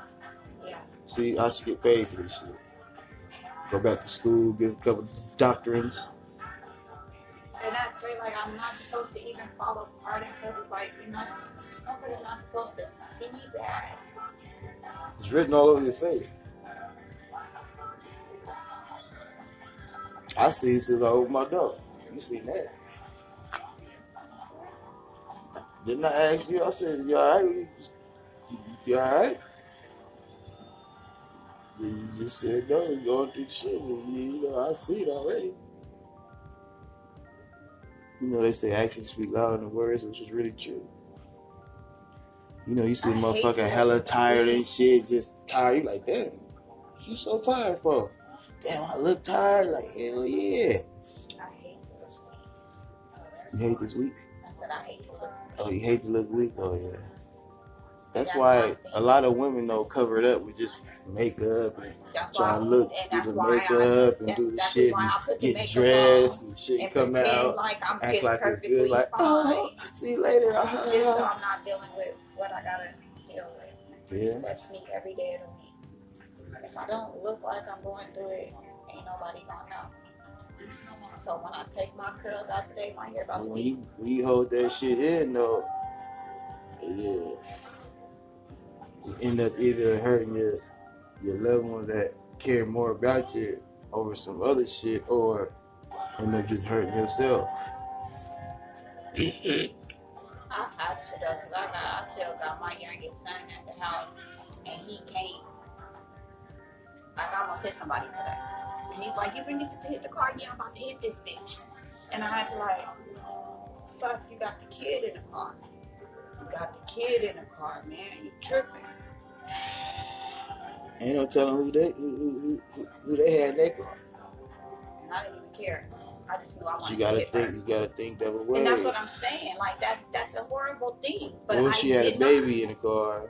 Yeah. See, I should get paid for this shit. Go back to school, get a couple doctrines. And that's great. Like, I'm not supposed to even follow articles. Like, you know, nobody's not supposed to see that. It's written all over your face. I see it since I opened my door. You seen that? Didn't I ask you? I said, you alright? You alright? Then you just said, no, you're going through shit. You know, I see it already. You know, they say actions speak louder than words, which is really true. You know, you see a motherfucker hella tired and shit, just tired. You like, damn, what you so tired for? Damn, I look tired. Like, hell yeah. I hate to look weak. You hate this week? I said I hate to look weak. Oh, you hate to look weak? Oh, yeah. That's why a lot of women, though, cover it up with just makeup and try to look through the makeup and do the shit and get dressed and shit come out, act like it's good. Like, oh, see you later. Just so I'm not dealing with what I gotta deal with. Yeah. That's me every day of the week. If I don't look like I'm going through it, ain't nobody gonna know. So when I take my curls out today, my hair about to be. We hold that shit in, though. Yeah. You end up either hurting your loved ones that care more about you over some other shit, or end up just hurting yourself. I still got my youngest son at the house, and he can't. Like, I almost hit somebody today. And he's like, you ready to hit the car? Yeah, I'm about to hit this bitch. And I had to, like, fuck, you got the kid in the car. You got the kid in the car, man. You tripping. Ain't no telling who they had in their car. And I didn't even care. I just knew I wanted to hit her. You gotta think that way. And that's what I'm saying. Like, that's a horrible thing. But well, she had a baby in the car.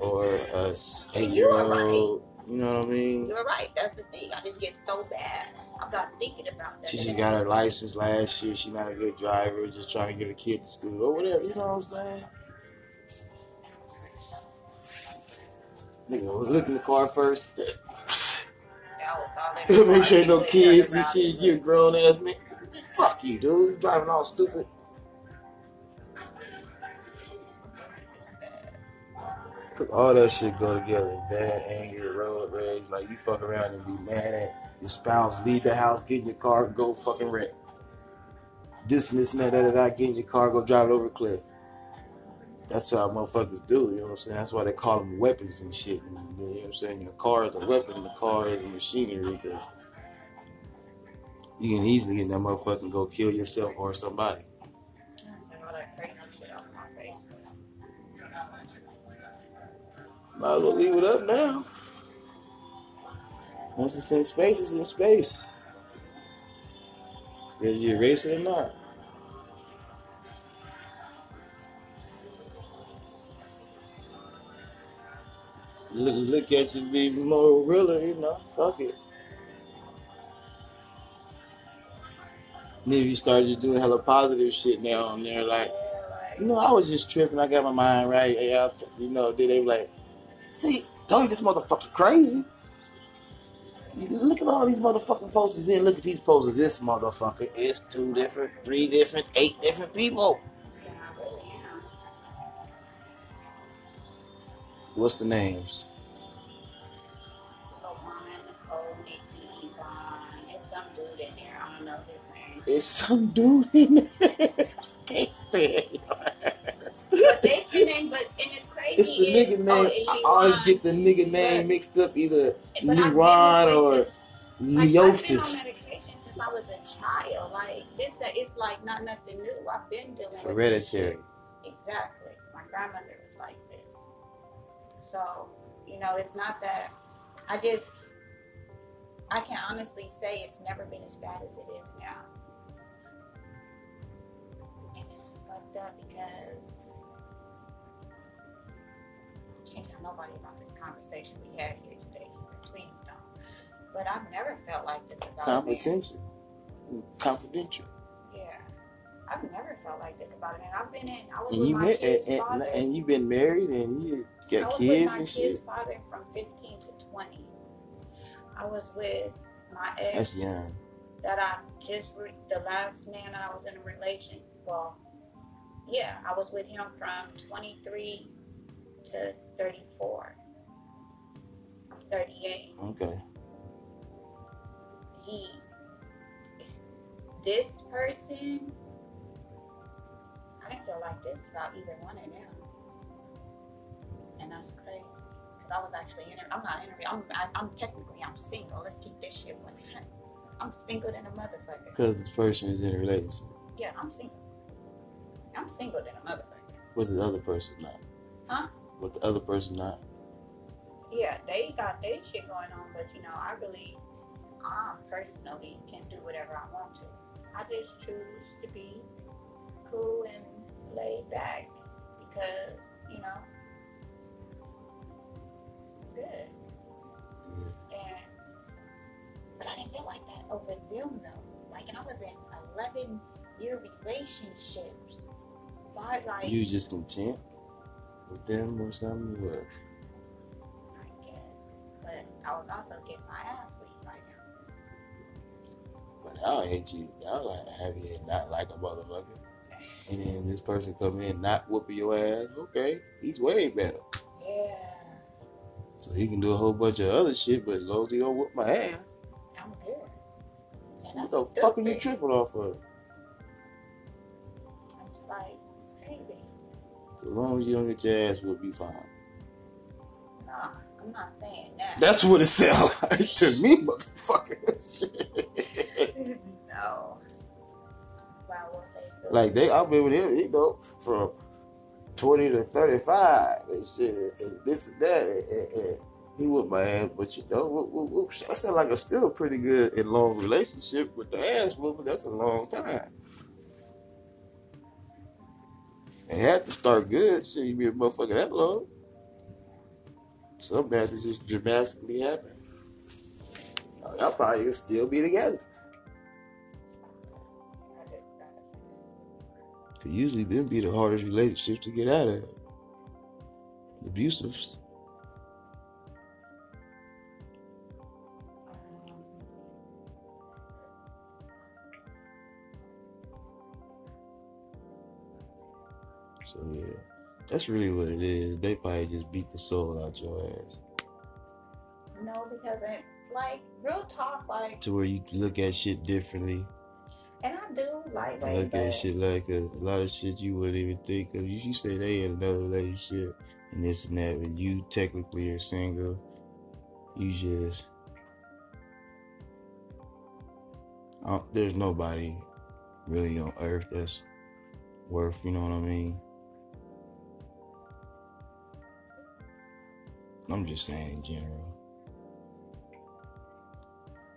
Or a 8-year-old. You know what I mean? You're right. That's the thing. I just get so bad. I'm not thinking about that. She just got her license last year. She's not a good driver. Just trying to get her kid to school or whatever. You know what I'm saying? Nigga, look in the car first. Make sure no kids and shit. You a grown ass man. Fuck you, dude. You driving all stupid. All that shit go together. Bad, anger, road rage. Like, you fuck around and be mad at your spouse. Leave the house, get in your car, go fucking wreck. This, and that, get in your car, go drive it over a cliff. That's how motherfuckers do, you know what I'm saying? That's why they call them weapons and shit. You know what I'm saying? The car is a weapon, the car is a machinery. Because you can easily get in that motherfucker and go kill yourself or somebody. Might as well leave it up now. Once it's in space, it's in space. Whether you erase it or not. Look at you be more realer, you know. Fuck it. And then you started doing hella positive shit now on there, like, you know, I was just tripping. I got my mind right. Yeah, you know, then they were like, see, told you this motherfucker crazy. Look at all these motherfucking posters. Then look at these posters. This motherfucker is 2 different, 3 different, 8 different people. What's the names? It's some dude in there. I can't stand your ass. But that's the name, but, and it's crazy. It's the nigga name. I always get the nigga name mixed up, either Leron or Leosis. I've been on medication since I was a child. Like, this, it's like not nothing new. I've been dealing with hereditary. Exactly. My grandmother was like this. So, you know, it's not that. I can honestly say it's never been as bad as it is now. Fucked up because I can't tell nobody about this conversation we had here today. Please don't. But I've never felt like this about confidential. Yeah, I've never felt like this about it. And I've been in. I was with my kid's father, and you've been married, and you got kids and shit. I was with my kid's father from 15 to 20. I was with my ex. That's young. That I just the last man that I was in a relationship. Well, yeah, I was with him from 23 to 34. I'm 38. Okay. This person, I didn't feel like this about either one of them. And that's crazy. Because I was actually, I'm technically, I'm single. Let's keep this shit going. I'm single than a motherfucker. Because this person is in a relationship. Yeah, I'm single. I'm single than a motherfucker. What the other person's not? Huh? What the other person's not? Yeah, they got their shit going on, but you know, I personally can do whatever I want to. I just choose to be cool and laid back because, you know, I'm good. Yeah. But I didn't feel like that over them though. Like, and I was in 11-year relationships. Like, you just content with them or something? Or? I guess. But I was also getting my ass beat right now. But I'll hate you. I'll have you not like a motherfucker. And then this person come in not whooping your ass. Okay. He's way better. Yeah. So he can do a whole bunch of other shit, but as long as he don't whoop my ass. I'm good. So what the fuck are you tripping off of? I'm just like, as long as you don't get your ass whooped, you fine. Nah, I'm not saying that. That's what it sounds like to me, motherfucker. Shit. No. But I will say so. Like, I've been with him, you know, from 20 to 35 and shit, and this and that. And he whooped my ass, but you know, whoop. That sounds like a still pretty good and long relationship with the ass whooping. That's a long time. It had to start good. Shit, you be a motherfucker that long. Some matches just dramatically happen. Y'all probably will still be together. Cause usually them be the hardest relationships to get out of. Abusives. So yeah, that's really what it is. They probably just beat the soul out your ass. No, because it's like real talk, like to where you look at shit differently. And I do like that. Look at shit like a lot of shit you wouldn't even think of. You say they in another relationship and this and that, and you technically are single. You just there's nobody really on earth that's worth. You know what I mean? I'm just saying in general.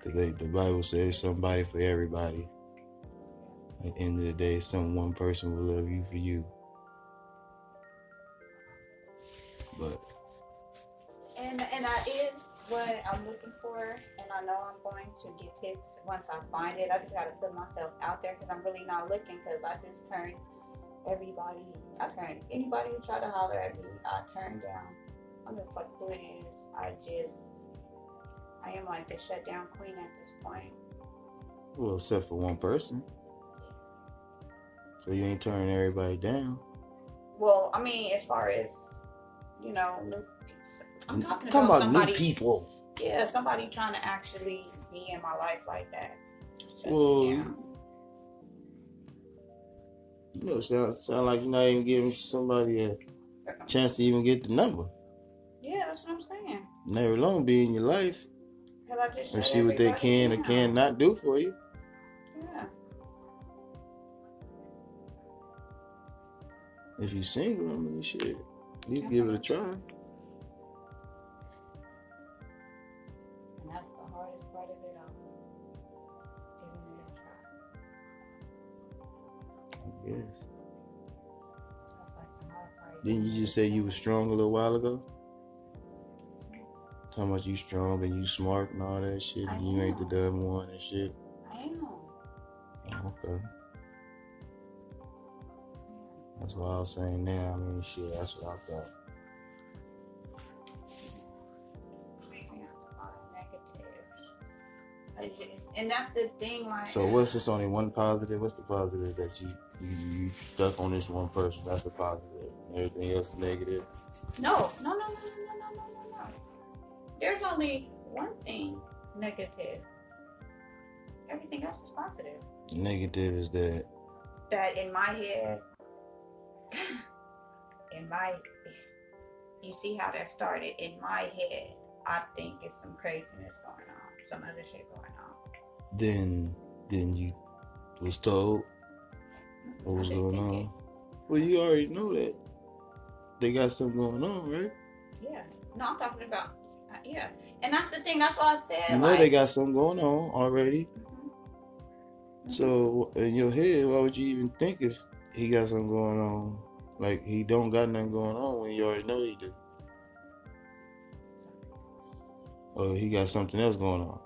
Because the Bible says somebody for everybody. At the end of the day, one person will love you for you. But And that is what I'm looking for, and I know I'm going to get it once I find it. I just got to put myself out there because I'm really not looking, because I just turn everybody, I turn anybody who try to holler at me, I turn down. I don't give a fuck who it is. I am like the shutdown queen at this point. Well, except for one person. So you ain't turning everybody down. Well, I mean, as far as, you know, I'm talking about somebody, new people. Yeah, somebody trying to actually be in my life like that. Well, you know, sound like you're not even giving somebody a chance to even get the number. Yeah, that's what I'm saying. Never long be in your life and see what they can or cannot do for you. Yeah. If you're single, I mean, shit, you give it a try. And that's the hardest part of it all. Giving it a try. Yes. That's like the hard part. Didn't you just say you were strong a little while ago? Talking about you strong and you smart and all that shit, and you ain't the dumb one and shit. I am. Oh, okay. That's what I was saying now. I mean, shit, that's what I thought. And that's the thing, like. So what's this? Only one positive? What's the positive that you stuck on this one person? That's the positive. Everything else is negative. No. There's only one thing negative. Everything else is positive. Negative is that. That in my head. You see how that started? In my head, I think it's some craziness going on, some other shit going on. Then you was told what was going on. Well, you already know that they got something going on, right? Yeah. No, I'm talking about yeah, and that's the thing. That's why I said. You know, like, they got something going on already. Mm-hmm. So in your head, why would you even think if? He got something going on. Like, he don't got nothing going on when you already know he do. Or he got something else going on.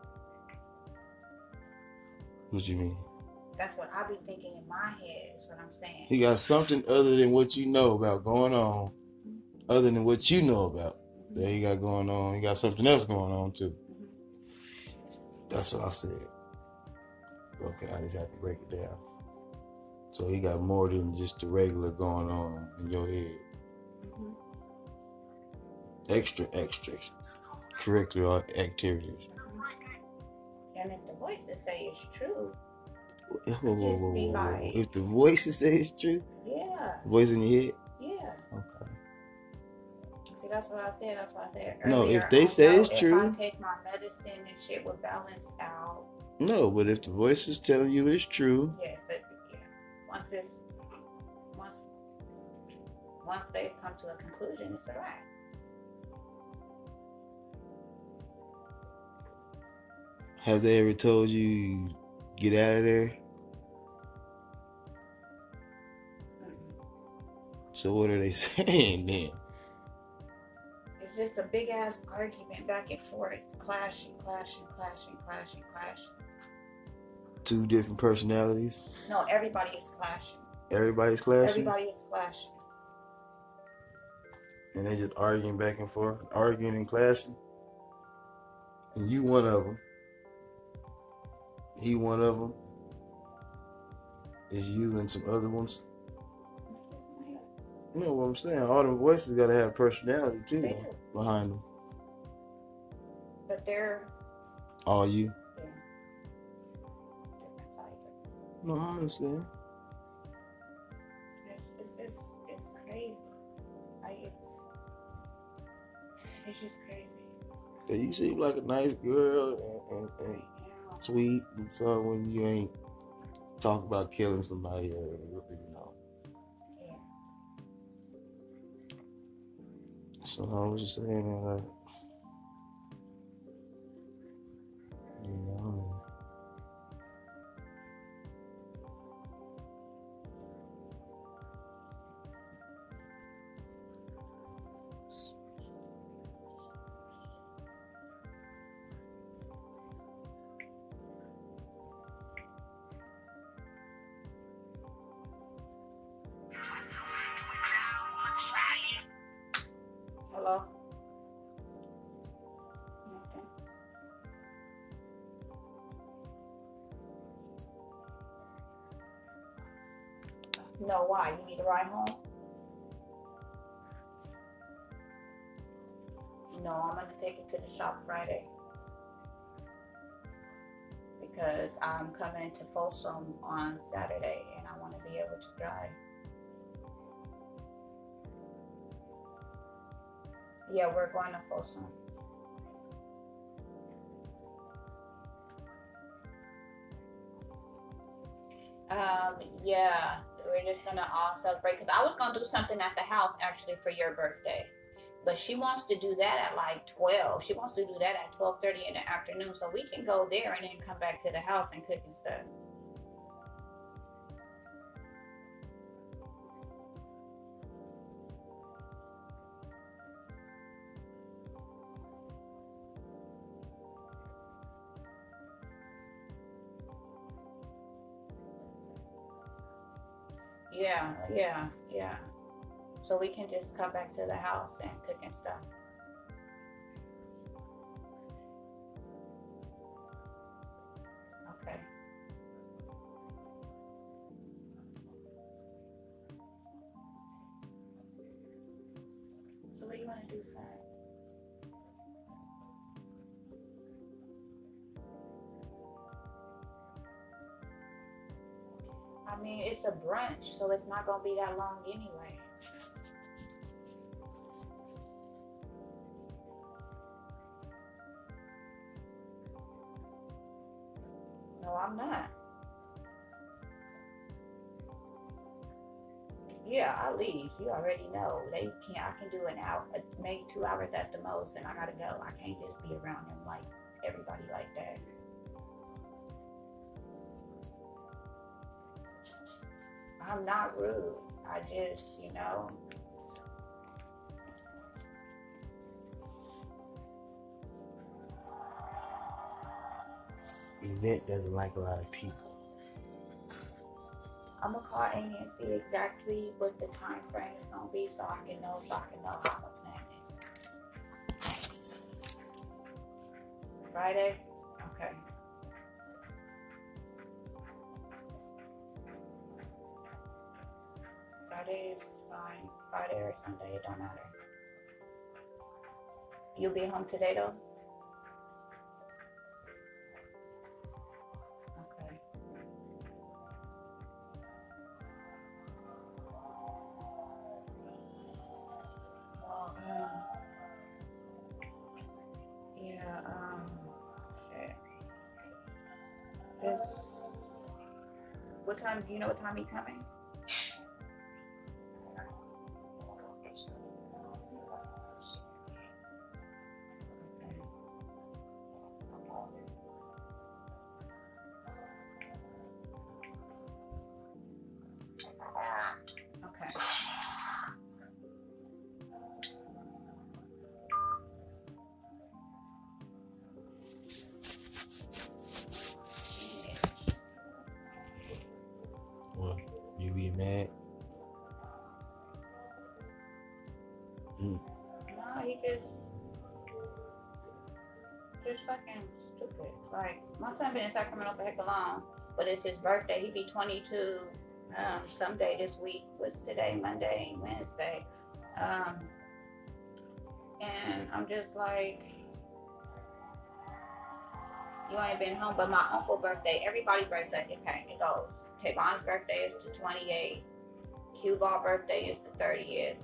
What you mean? That's what I be thinking in my head, is what I'm saying. He got something other than what you know about going on, mm-hmm. other than what you know about mm-hmm. that he got going on. He got something else going on, too. Mm-hmm. That's what I said. Okay, I just have to break it down. So he got more than just the regular going on in your head. Mm-hmm. Extra curricular activities. And if the voices say it's true, whoa. Like, if the voices say it's true, yeah, the voice in your head, yeah, okay. See, that's what I said. That's what I said earlier. No, if they say it's true, if I take my medicine and shit will balance out. No, but if the voice is telling you it's true, yeah, but. Once they've come to a conclusion, it's a wrap. Have they ever told you get out of there? Mm-hmm. So what are they saying then? It's just a big ass argument back and forth, clashing. Two different personalities? No, everybody's clashing. And they just arguing back and forth, arguing and clashing. And you one of them. He one of them. Is you and some other ones? You know what I'm saying? All them voices gotta have personality too, behind them. But they're all you. No, I understand. It's crazy. Like, it's just crazy. Yeah, you seem like a nice girl and yeah. sweet, and so when you ain't talk about killing somebody, you know. Yeah. So I was just saying, like, you know. No, why? You need a ride home? No, I'm going to take it to the shop Friday. Because I'm coming to Folsom on Saturday and I want to be able to drive. Yeah, we're going to Folsom. Yeah, we're just going to all celebrate. Because I was going to do something at the house actually for your birthday. But she wants to do that at like 12. She wants to do that at 12:30 in the afternoon. So we can go there and then come back to the house and cook and stuff. Yeah. So we can just come back to the house and cook and stuff. Okay. So what do you want to do, son? I mean, it's a brunch, so it's not going to be that long anyway. No, I'm not. Yeah, I leave. You already know. I can do an hour, maybe 2 hours at the most, and I gotta go. I can't just be around them like everybody like that. I'm not rude. I just, you know. Yvette doesn't like a lot of people. I'm gonna call Amy and see exactly what the time frame is gonna be so I can know how to plan it. Friday? Okay. Friday is fine. Friday or Sunday, it don't matter. You'll be home today though? What time, do you know what time he's coming? Been in Sacramento for heck of long, but it's his birthday. He'd be 22 someday this week. What's today? Monday, Wednesday. And I'm just like, you ain't been home. But my uncle's birthday, everybody's birthday, it goes. Tavon's birthday is the 28th. Cue Ball's birthday is the 30th.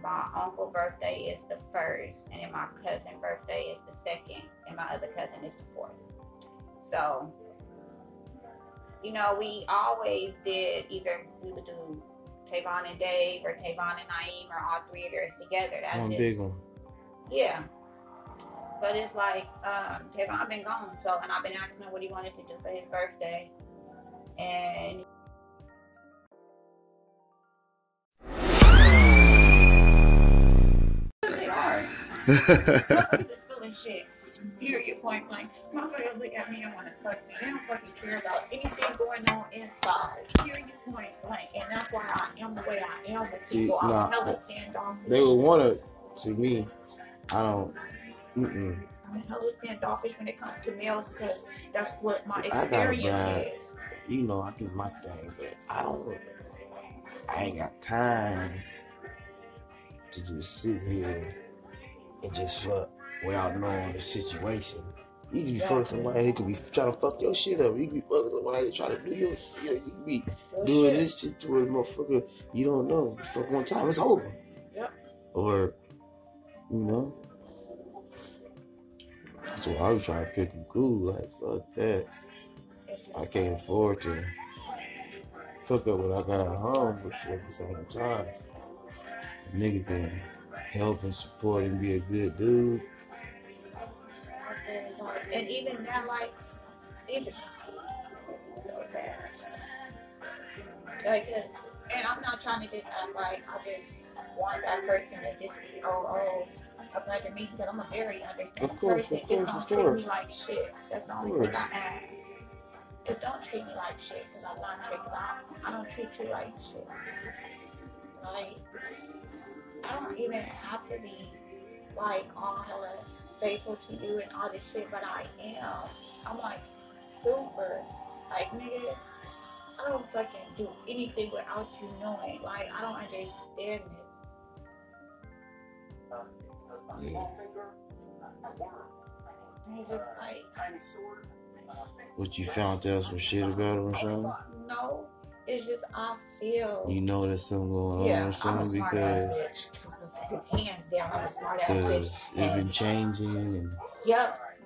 My uncle's birthday is the 1st, and then my cousin's birthday is the 2nd, and my other cousin is the 4th. So, you know, we always did either we would do Tavon and Dave, or Tavon and Naeem, or all three of us together. That's one big one. Yeah. But it's like, Tavon been gone, so, and I've been asking him what he wanted to do for his birthday, and I'm just feeling shit. Here, you're point blank. My girl look at me and want to fuck me. They don't fucking care about anything going on inside. Here, you point blank, and that's why I am the way I am with people. I'll never stand off. They would want to see me. I don't. I'm hella standoffish when it comes to males because that's what my experience is. you know, I do my thing, but I ain't got time to just sit here and just fuck without knowing the situation. You can be fucking somebody who could be trying to fuck your shit up. You can be fucking somebody trying to do your shit. You can be doing this shit to a motherfucker you don't know. You fuck one time, it's over. Yep. Or, you know. That's why I was trying to pick and cool. Like, fuck that. I can't afford to fuck up what I got at home, but shit at the same time. A nigga can help and support and be a good dude. And even now, like, even like, and I'm not trying to just act like I just want that person to just be up under me, because I'm a very understanding person. Just don't treat me like shit. That's the only thing I ask. Just don't treat me like shit, because I'm not treating you. I don't treat you like shit. Like, I don't even have to be like all hella faithful to you and all this shit, but I am. I'm like super, like, nigga, I don't fucking do anything without you knowing. Like, I don't understand this. It's just like, what you found out some shit about him or something? No, it's just I feel. You know there's something going on or something, because. Hands down, I'm a smart ass bitch. They've been changing and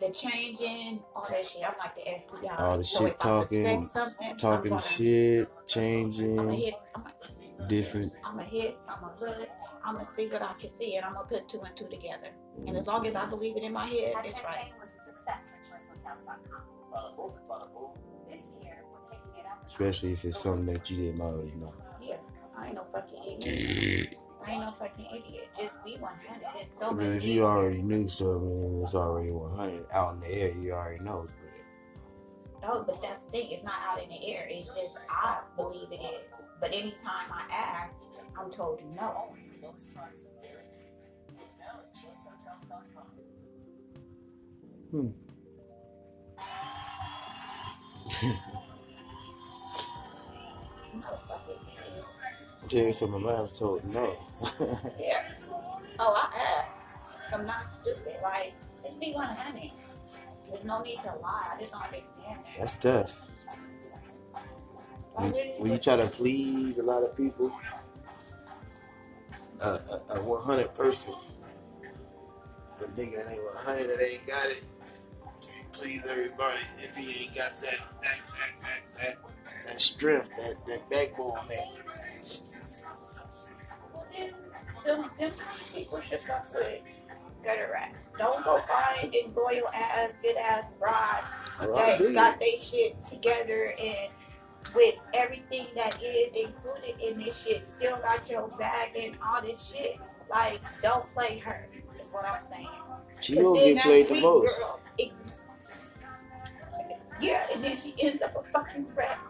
the changing, all that shit. I'm like the FBI. All the so shit talking shit, changing. I'm a hit, I'ma see what I can see, and I'm gonna put two and two together. And as long as I believe it in my head, it's right. Especially if it's something that you didn't already know. Yeah, I ain't no fucking idiot. I ain't no fucking idiot. Just be 100. I mean, if you already knew something, it's already 100. Out in the air, you already know it's good. No, but that's the thing. It's not out in the air. It's just I believe it is. But anytime I ask, I'm told no. No fucking idiot. James and my mom told no. Yeah. Oh, I am not stupid. Like, just be 100. There's no need to lie. I just don't understand that. That's tough. When you try to please a lot of people, a 100 person, the nigga that ain't 100, that ain't got it, please everybody. If he ain't got that strength, that backbone, that. Them people should fuck with gutter rats. Don't go find and loyal ass, good ass brides that got their shit together and with everything that is included in this shit, still got your bag and all this shit. Like, don't play her, is what I'm saying. She don't get played the most. Girl, and then she ends up a fucking rat.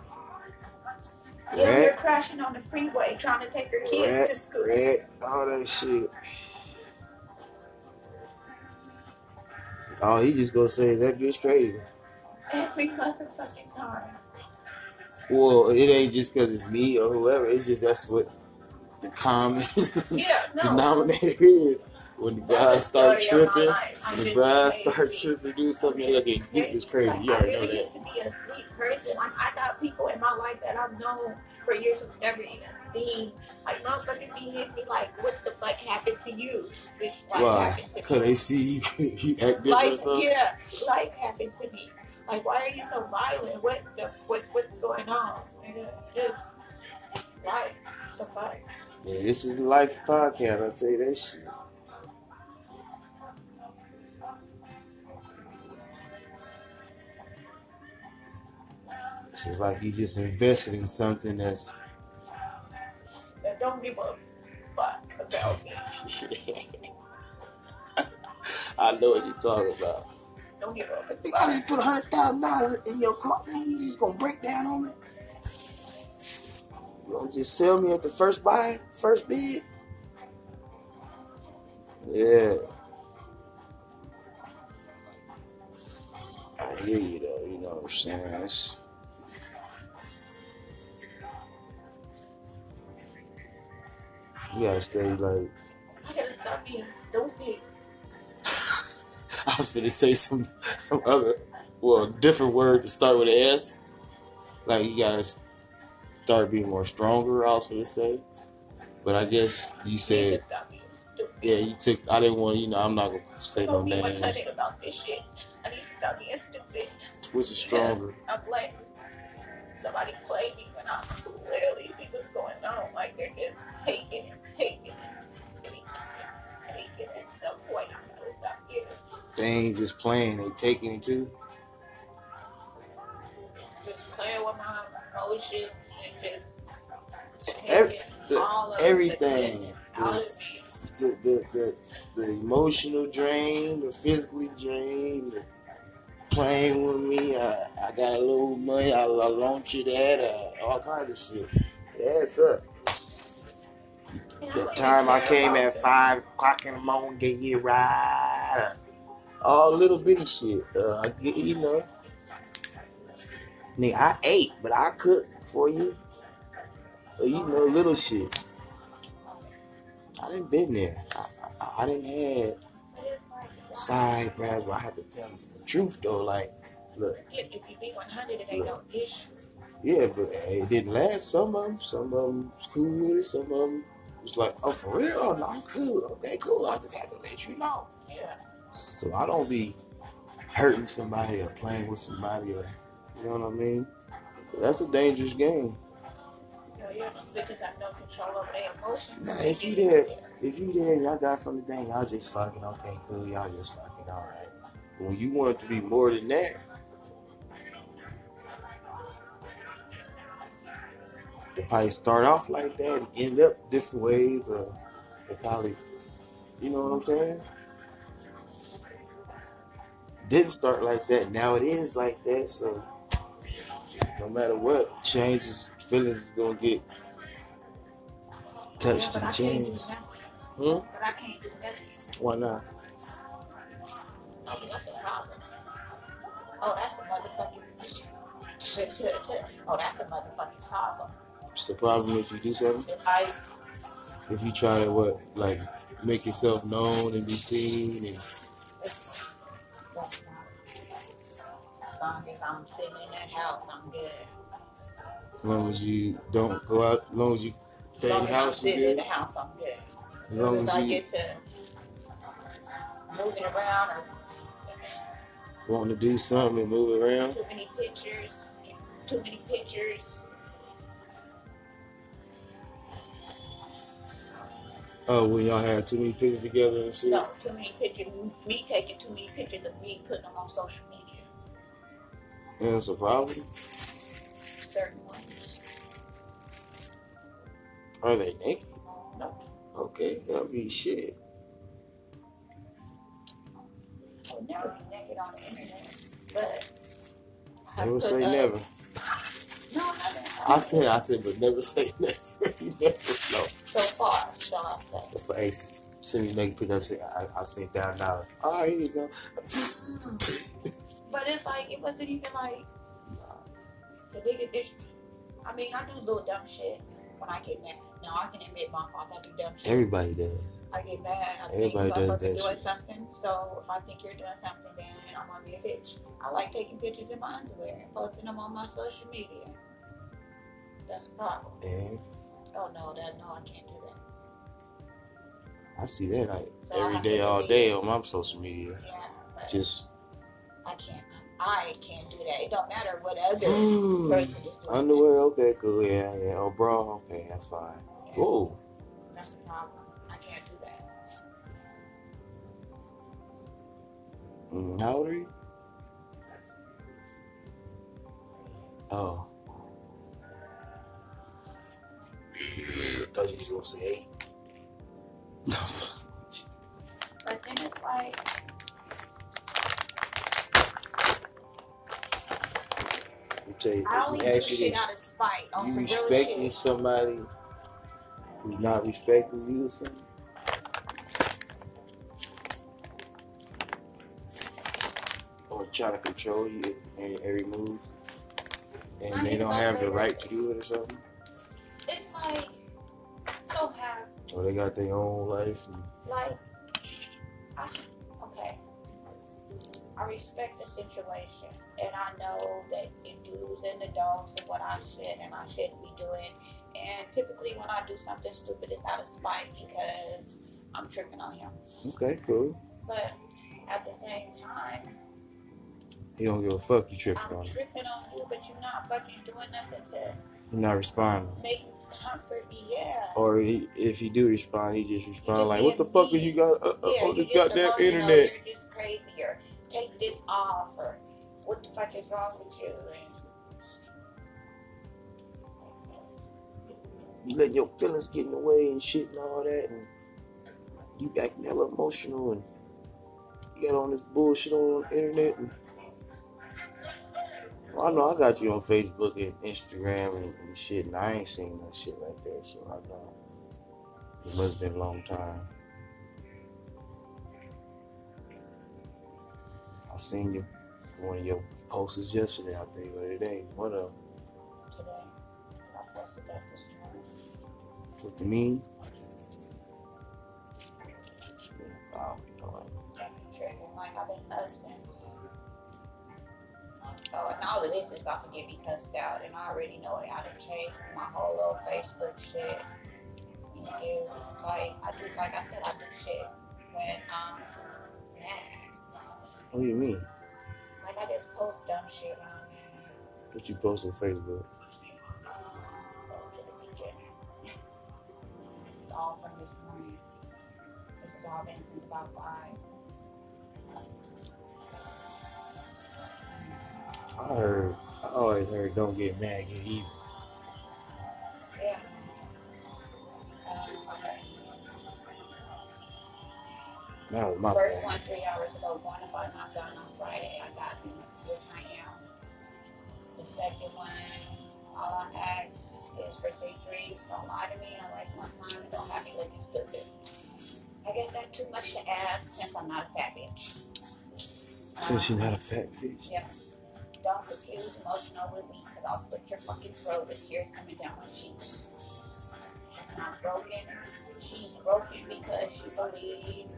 Yeah, you're crashing on the freeway trying to take your kids to school. Rat, all that shit. Oh, he just gonna say that bitch crazy. Every motherfucking time. Well, it ain't just because it's me or whoever. It's just that's what the common denominator is. When the guys start tripping, do something, look at you, it's crazy. Like, you already know that. I used to be a sweet person. Like, I got people in my life that I've known for years and never even seen. Like, motherfuckers be hitting me like, what the fuck happened to you? Bitch, why happened to me? Could they see you act different or something? Yeah, life happened to me. Like, why are you so violent? What's going on? Just life. The fuck? Yeah, this is the Life Podcast. I'll tell you that shit. It's like you just invested in something that don't give a fuck about me. I know what you're talking about. Don't give a fuck. I just put $100,000 in your car, nigga. You just gonna break down on me? You gonna just sell me at the first bid? Yeah. I hear you though. You know what I'm saying? You gotta stay like. You gotta stop being stupid. I was gonna say some other, well, different word to start with an S. Like you gotta start being more stronger. I was gonna say, but I guess you said. Yeah, you took. I didn't want. You know, I'm not gonna say no names. I need to stop being stupid. Which is stronger? I'm black. Somebody played me when I clearly see what's going on. Like they're just taking it. At some point, I gotta stop getting it. They ain't just playing. They taking it too. Just playing with my emotions and just everything. The emotional drain, the physically drain, the playing with me. I got a little money. I launch you that. All kinds of shit. Yeah, it's up. The time I came at 5 o'clock in the morning, get you right. All little bitty shit. You know. Nigga, I ate, but I cooked for you. You know, little shit. I didn't been there. I didn't have side brands, but I had to tell them the truth though. Like, look. If you be 100, it ain't no issue. Yeah, but it didn't last. Some of them, was cool with it. Some of them was like, oh, for real? Oh, no, I'm cool. Okay, cool. I just had to let you know. Yeah. So I don't be hurting somebody or playing with somebody or, you know what I mean? That's a dangerous game. Bitches have no control over their emotions. Nah, if you there, y'all got something to think, y'all just fucking okay, cool, y'all just fucking alright. When you want it to be more than that, they probably start off like that and end up different ways, or they probably, you know what I'm saying? Didn't start like that, now it is like that, so no matter what, changes. Feelings is gonna get touched and changed. But I can't do nothing. Why not? Oh, that's a problem. Oh, that's a motherfucking problem. It's the problem if you do something? If you try to what? Like make yourself known and be seen and as long as I'm sitting in that house, I'm good. As long as you don't go out, as long as you stay in the house, I'm good. As long as I get to moving around or wanting to do something and move around. Too many pictures. Oh, when y'all had too many pictures together and shit? No, too many pictures. Me taking too many pictures of me putting them on social media. And it's a problem? Certain ones. Are they naked? No. Okay, that'll be shit. I'll never be naked on the internet, but I never say never. No, I said, but never say never. You never know. So far, shall I say? Hey, send me naked pictures. I say $1,000. Oh, here you go. But it's like it wasn't even like the biggest issue. I mean, I do little dumb shit when I get mad. No, I can admit my fault. I do dumb shit. Everybody does. I get mad. I think you're doing something. So if I think you're doing something, then I'm going to be a bitch. I like taking pictures in my underwear and posting them on my social media. That's a problem. And? Oh, no, I can't do that. I see that like so every day, all day on my social media. Yeah. Just. I can't do that. It don't matter what other person is doing. Underwear, okay, cool, yeah. Oh, bra, okay, that's fine. Yeah. Cool. That's a problem. I can't do that. How old are you? Oh. I thought you was going to say 8. But then it's like... You, I only do shit out of spite. On you some respecting real shit. Somebody who's not respecting you or something? Or try to control you in every move, and they don't have the right to do it or something? It's like, I don't have So they got their own life. And like, okay, I respect the situation, and I know that the do's and the don'ts and what I should and I shouldn't be doing. And typically when I do something stupid, it's out of spite because I'm tripping on him. Okay, cool. But at the same time, you don't give a fuck. You tripping on him. I'm tripping on you, but you're not fucking doing nothing to. You're not responding. Make comfort me, yeah. Or if you do respond, he just responds like, "What the fuck is you got on this goddamn internet? You're just crazy. Or take this off. Or what the fuck is wrong with you?" You let your feelings get in the way and shit and all that, and you acting hella emotional, and you got on this bullshit on the internet. And, well, I know I got you on Facebook and Instagram and shit, and I ain't seen no shit like that, so I know it must have been a long time. I seen you one of your posts yesterday, I think, or today. What up? Today. I posted that this morning. What do you mean? I don't know. Like, I've been up since. Oh, and all of this is about to get me cussed out, and I already know it. I done changed my whole little Facebook shit. You know, like I do, like I said, I do shit when mad. What do you mean? Like I just post dumb shit on there. What you post on Facebook? It's all from this morning. This has all been since about 5. I always heard don't get mad, get evil. Yeah. Okay. That was my first one 3 hours ago, one about my gun on Friday. I got him, which I am. The second one, all I ask is for 3 drinks. Don't lie to me, I like my time, and don't have me looking stupid. I guess that's too much to ask since I'm not a fat bitch. Since you're not a fat bitch? Yep. Don't confuse emotional with me, because I'll split your fucking throat with tears coming down my cheeks. She's not broken. She's broken because she believes.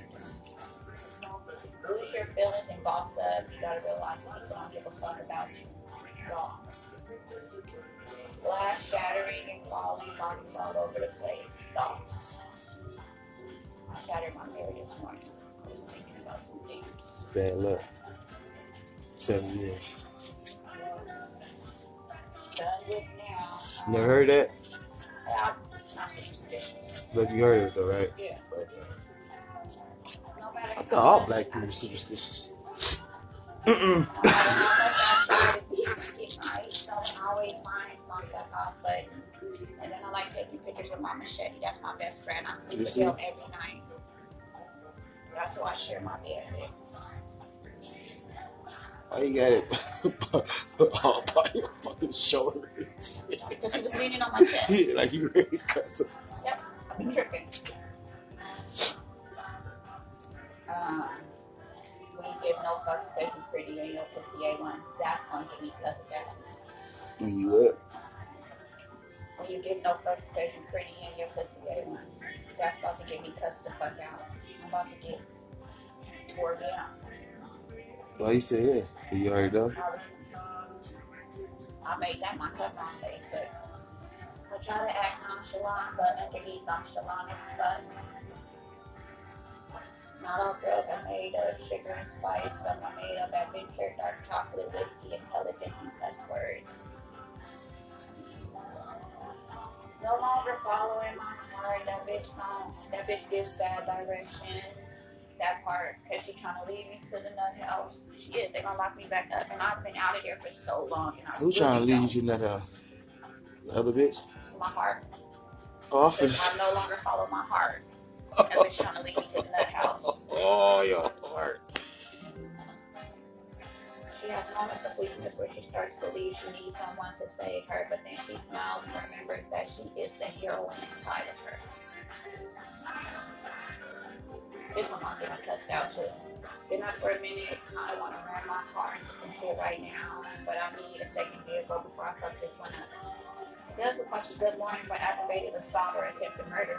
Lose your feelings and boss up. You gotta realize people don't give a fuck about you. Wrong. Glass shattering and falling, bodies all over the place. Stop. I shattered my mirror this morning. Just thinking about some things. Bad luck. 7 years. Never heard that? But you heard it though, right? Yeah. I thought all black people were superstitious. I always find my stuff off, but and then I like taking pictures with my machete. That's my best friend. I sleep with him every night. That's who I share my bed with. Why you got it all by your fucking shoulders? Because he was leaning on my chest. Yeah, like you really cut some. Yep, I've been tripping. We give no fucks because you're pretty and your pussy ain't one. That's going to be because of that. When you what? When you give no fucks because you're pretty and your pussy ain't one. That's about to get me cussed the fuck out. I'm about to get tore down. Why you say that? You already know? I made that my cup on Facebook. I try to act nonchalant, but underneath nonchalant as fuck. Not all drugs are made of sugar and spice. Some are made of adventure, dark chocolate, whiskey, intelligence, and cuss words. No longer following my heart. That bitch gone. That bitch gives bad direction. That part, because she's trying to lead me to the nut house. Shit, they're going to lock me back up, and I've been out of here for so long. Who's trying to lead you to the nut house? The other bitch? My heart. Oh, I no longer follow my heart. That bitch trying to lead me to the nut house. Oh, your heart. She has moments of weakness where she starts to believe she needs someone to save her, but then she smiles and remembers that she is the heroine inside of her. This one's gonna get me cussed out too. Been up for a minute, I don't wanna run my car into some shit right now, but I need a second vehicle before I fuck this one up. It does look like a good warning for aggravated assault or attempted murder.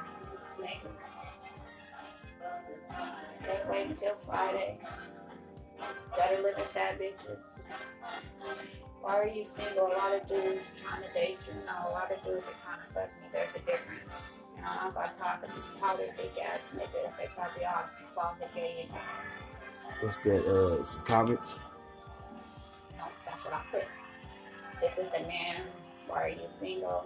Can't wait till Friday. Gotta look at that bitches. Why are you single? A lot of dudes trying to date you. No, a lot of dudes are trying to fuck me. There's a difference. And I'm not talking to these powder big ass niggas. They probably all fall the gay. What's that? Some comments? No, that's what I put. This is the man. Why are you single?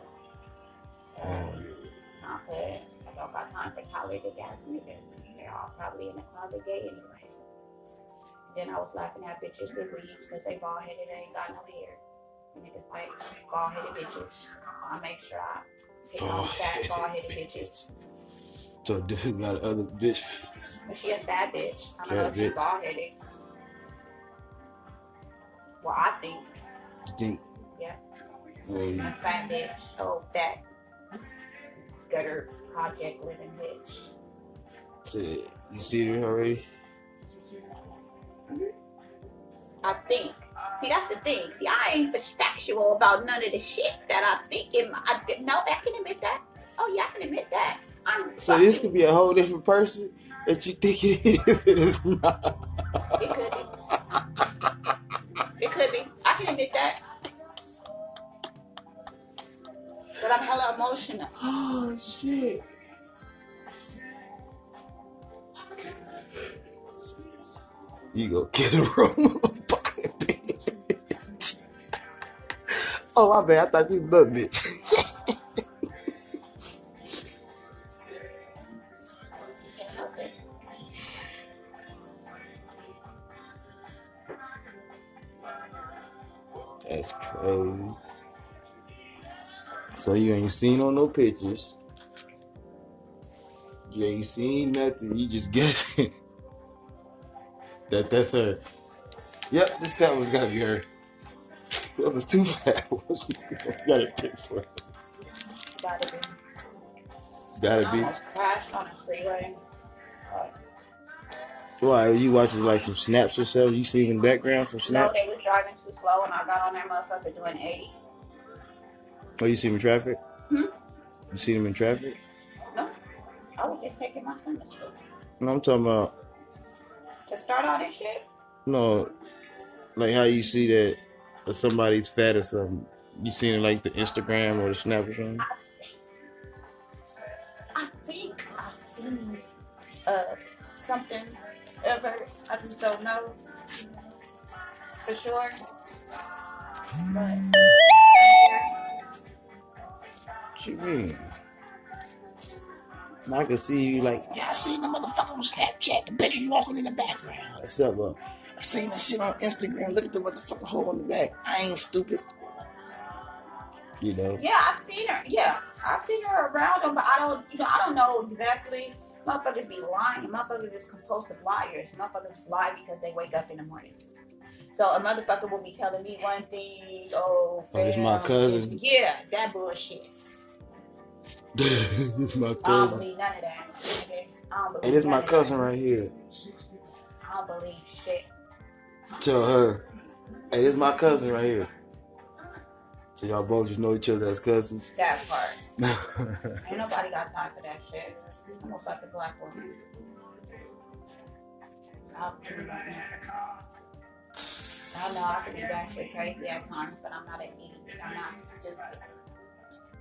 Not good. I don't got time for powder big ass niggas. They're all probably in the powder gay anyways. Then I was laughing at bitches with weeds because they bald headed and ain't got no hair. And niggas like bald headed bitches. So I make sure I hit on fat bald headed bitches. So dude got another bitch. But she a fat bitch. I don't know if she's bald headed. Well, I think. You think? Yeah. She's a fat bitch. Oh, that gutter project living bitch. So, you see her already? I think. See, that's the thing. See, I ain't factual about none of the shit that I think. I can admit that. Oh yeah, I can admit that. So this could be a whole different person that you think it is. It is not. It could be. It could be. I can admit that. But I'm hella emotional. Oh shit. You go get a room of pocket, bitch. Oh, my bad. I thought you was a bitch. That's crazy. So you ain't seen no pictures. You ain't seen nothing. You just guessing. That's her. Yep, this fat one's gotta be her. That was too fat. Gotta pick for her. Gotta be. Crashed on the freeway. Why, are you watching like some snaps or something? You see in the background some snaps? No, they was driving too slow and I got on that motherfucker doing 80. Oh, you see them in traffic? You see them in traffic? No. I was just taking my son to school. No, I'm talking about. To start all this shit? No, like how you see that if somebody's fat or something, you seen it like the Instagram or the Snap or something? I think I've seen something ever. I just don't know for sure. But what you mean? I can see you like, yeah, I seen the motherfucker on Snapchat, the bitch you walking in the background. What's up, bro? I seen that shit on Instagram. Look at the motherfucker hole in the back. I ain't stupid. You know? Yeah, I've seen her. Yeah, I've seen her around them, but I don't know exactly. Motherfuckers be lying. Motherfuckers is compulsive liars. Motherfuckers lie because they wake up in the morning. So a motherfucker will be telling me one thing. Oh, this my cousin. Yeah, that bullshit. This is my cousin. I don't believe none of that. And it's my cousin right here. I don't believe shit. Tell her, hey, this is my cousin right here. So y'all both just know each other as cousins. That part. Ain't nobody got time for that shit. I'm gonna fuck the black woman. I know I can do that shit crazy at times, but I'm not an idiot. I'm not stupid.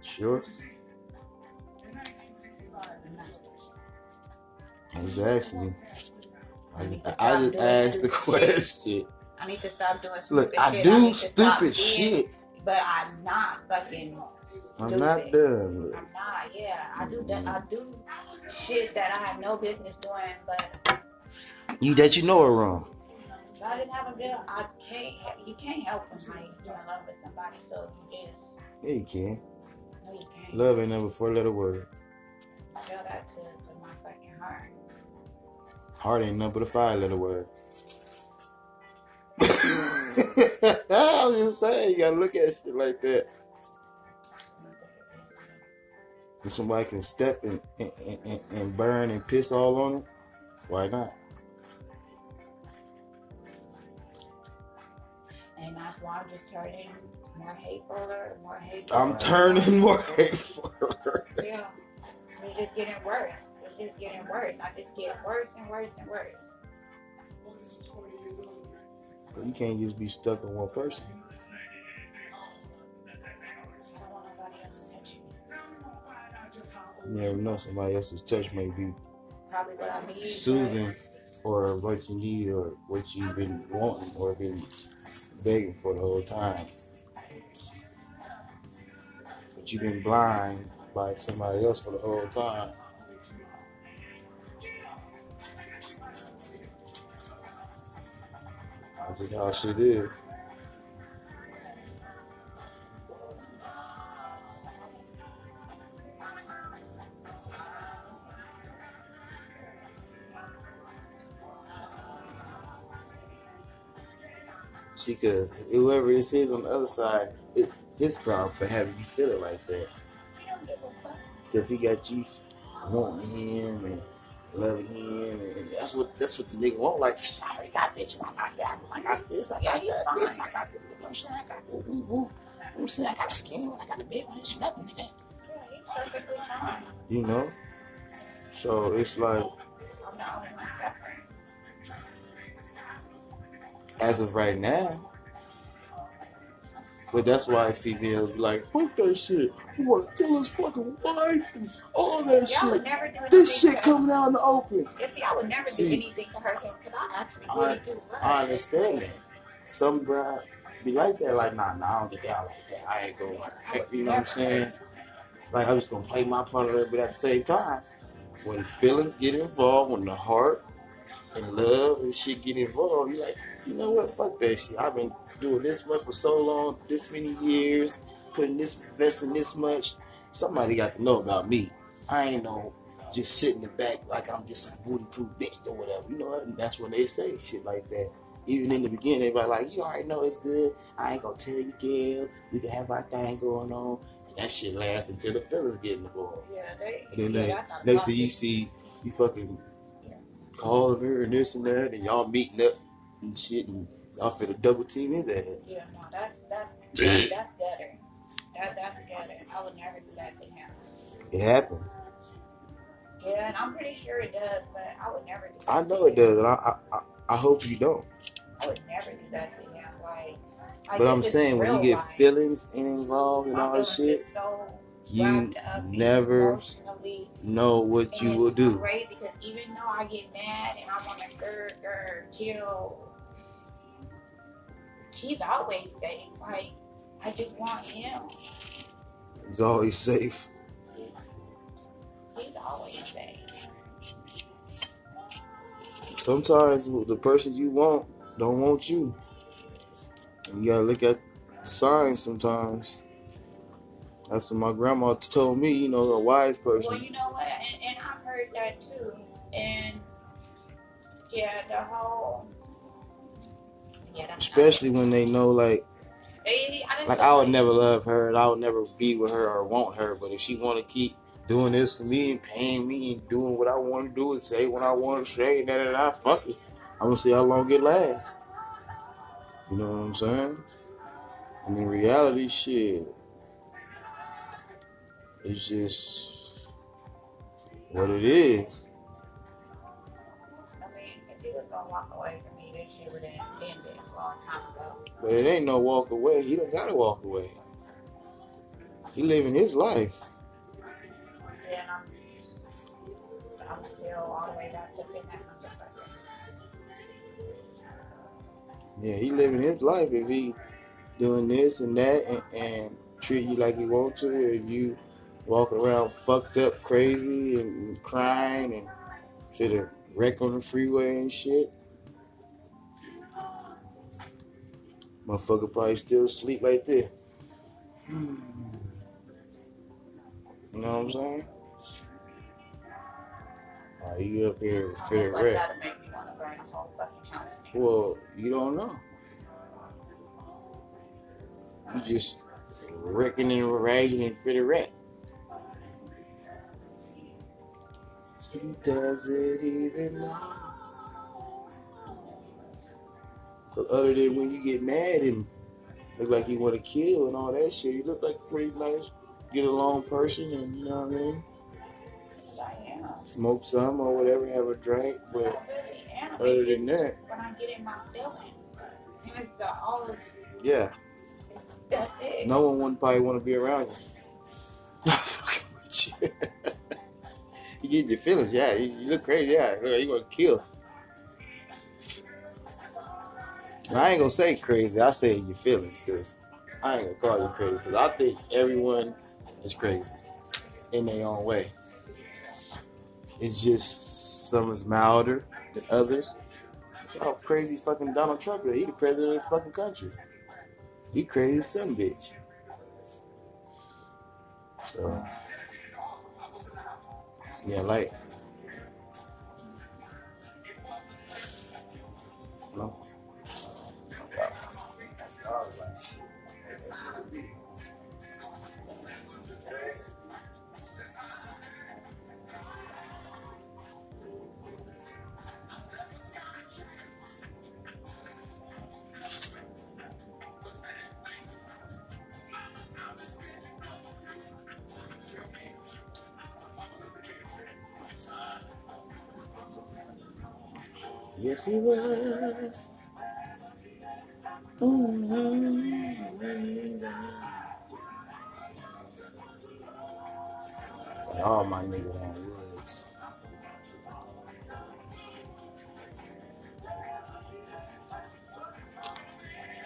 Sure. I was asking. I just asked the question. I need to stop doing stupid shit. Look, I do stupid shit. But I'm not fucking. I'm not dumb. I'm not. Yeah, I do shit that I have no business doing. But you know are wrong. So I didn't have a bill. I can't. You can't help somebody if you're in love with somebody. So you just. Yeah, you can. No, you can't. Love ain't number 4-letter word. I feel that to my fucking heart. Heart ain't nothing but a 5-letter word. I'm just saying, you gotta look at shit like that. If somebody can step and burn and piss all on it, why not? And that's why I'm just turning more hateful or more hateful. I'm turning more hateful. Yeah. It's just getting worse. just getting worse. I just get worse and worse and worse. But you can't just be stuck in one person. You never know, somebody else's touch may be probably what I need, soothing or what you need or what you've been wanting or been begging for the whole time. But you've been blind by somebody else for the whole time. That's just how shit is. She could, whoever this is on the other side, it's his problem for having you feel it like that. Because he got you wanting him and loving him, and that's what the nigga want. Like, I already got bitches, I got that, I got this, I got that, bitch, I got this. You know what I'm saying? I got the woo woo. You know what I'm saying? I got a skinny one, I got a big one. It's nothing, nigga. You know, so it's like, as of right now. But that's why females be like, fuck that shit. You want to tell his fucking wife and all that shit. Would never do this shit coming out in the open. Yeah, see, I would never do anything to her because I actually really do love. I understand that. Some bride be like that, like, nah, I don't get down like that. I ain't going like, you know what I'm saying? Like, I'm just going to play my part of it, but at the same time, when feelings get involved, when the heart and love and shit get involved, you're like, you know what, fuck that shit. I've been doing this much for so long, this many years, putting this, investing this much. Somebody got to know about me. I ain't no just sitting in the back like I'm just a booty-proof bitch or whatever. You know what? And that's when they say shit like that. Even in the beginning, everybody like, you already know it's good. I ain't gonna tell you, girl. We can have our thing going on. And that shit lasts until the fellas get involved. Yeah, they next thing you see, you fucking calling her and this and that, and y'all meeting up and shit and y'all feel the double team is at it. Yeah, no, that's gutter. That's gutter. I would never do that to him. It happened. Yeah, and I'm pretty sure it does, but I would never do that. I know it does, and I hope you don't. I would never do that to him. Like but I'm saying, when you get feelings involved and all that shit, so you never know what you will do. Crazy because even though I get mad and I want to kill. He's always safe. Like, I just want him. He's always safe. He's always safe. Sometimes the person you want don't want you. And you gotta look at signs sometimes. That's what my grandma told me, you know, a wise person. Well, you know what? And I've heard that too. And yeah, the whole. Yeah, especially when they know, like I would never love her and I would never be with her or want her. But if she want to keep doing this for me and paying me and doing what I want to do and say what I want to say and that, fuck it. I'm going to see how long it lasts. You know what I'm saying? And in reality, shit, it's just what it is. I mean, if he was going to walk away from me, that shit would have ended. But it ain't no walk away. He don't gotta walk away. He living his life. Yeah, and I'm still all the way back to fitting that motherfucker. Yeah, he living his life if he doing this and that and treat you like he want to. If you walk around fucked up, crazy and crying and fit a wreck on the freeway and shit. Motherfucker probably still sleep right there. You know what I'm saying? You up here with fear and rest. Well, you don't know. You just wrecking and raging and fear and rest. She doesn't even know. But other than when you get mad and look like you want to kill and all that shit, you look like a pretty nice, get along person, and you know what I mean? smoke some or whatever, have a drink, but other than that, when I get in my feeling, it's the all. Yeah. That's it. No one would probably want to be around you. Not fucking with you. You get your feelings, yeah. You look crazy, yeah. You gonna kill. I ain't gonna say crazy. I say your feelings, cause I ain't gonna call you crazy. Cause I think everyone is crazy in their own way. It's just some is milder than others. Y'all crazy fucking Donald Trump. He the president of the fucking country. He crazy as some bitch. So yeah, like, no. Yes, he was. And all my niggas on woods.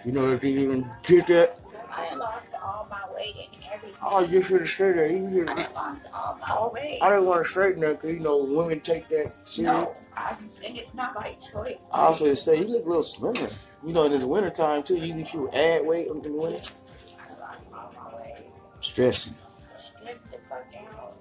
You know if you even did that? I lost all my weight and everything. Oh, you should have said that. You should have. I lost all my weight. I didn't want to straighten that because, you know, women take that seriously. No. And it's not by choice. I was going to say, you look a little slimmer. You know, in this winter time, too, you think you add weight in the winter? Stressing. Stress the fuck out.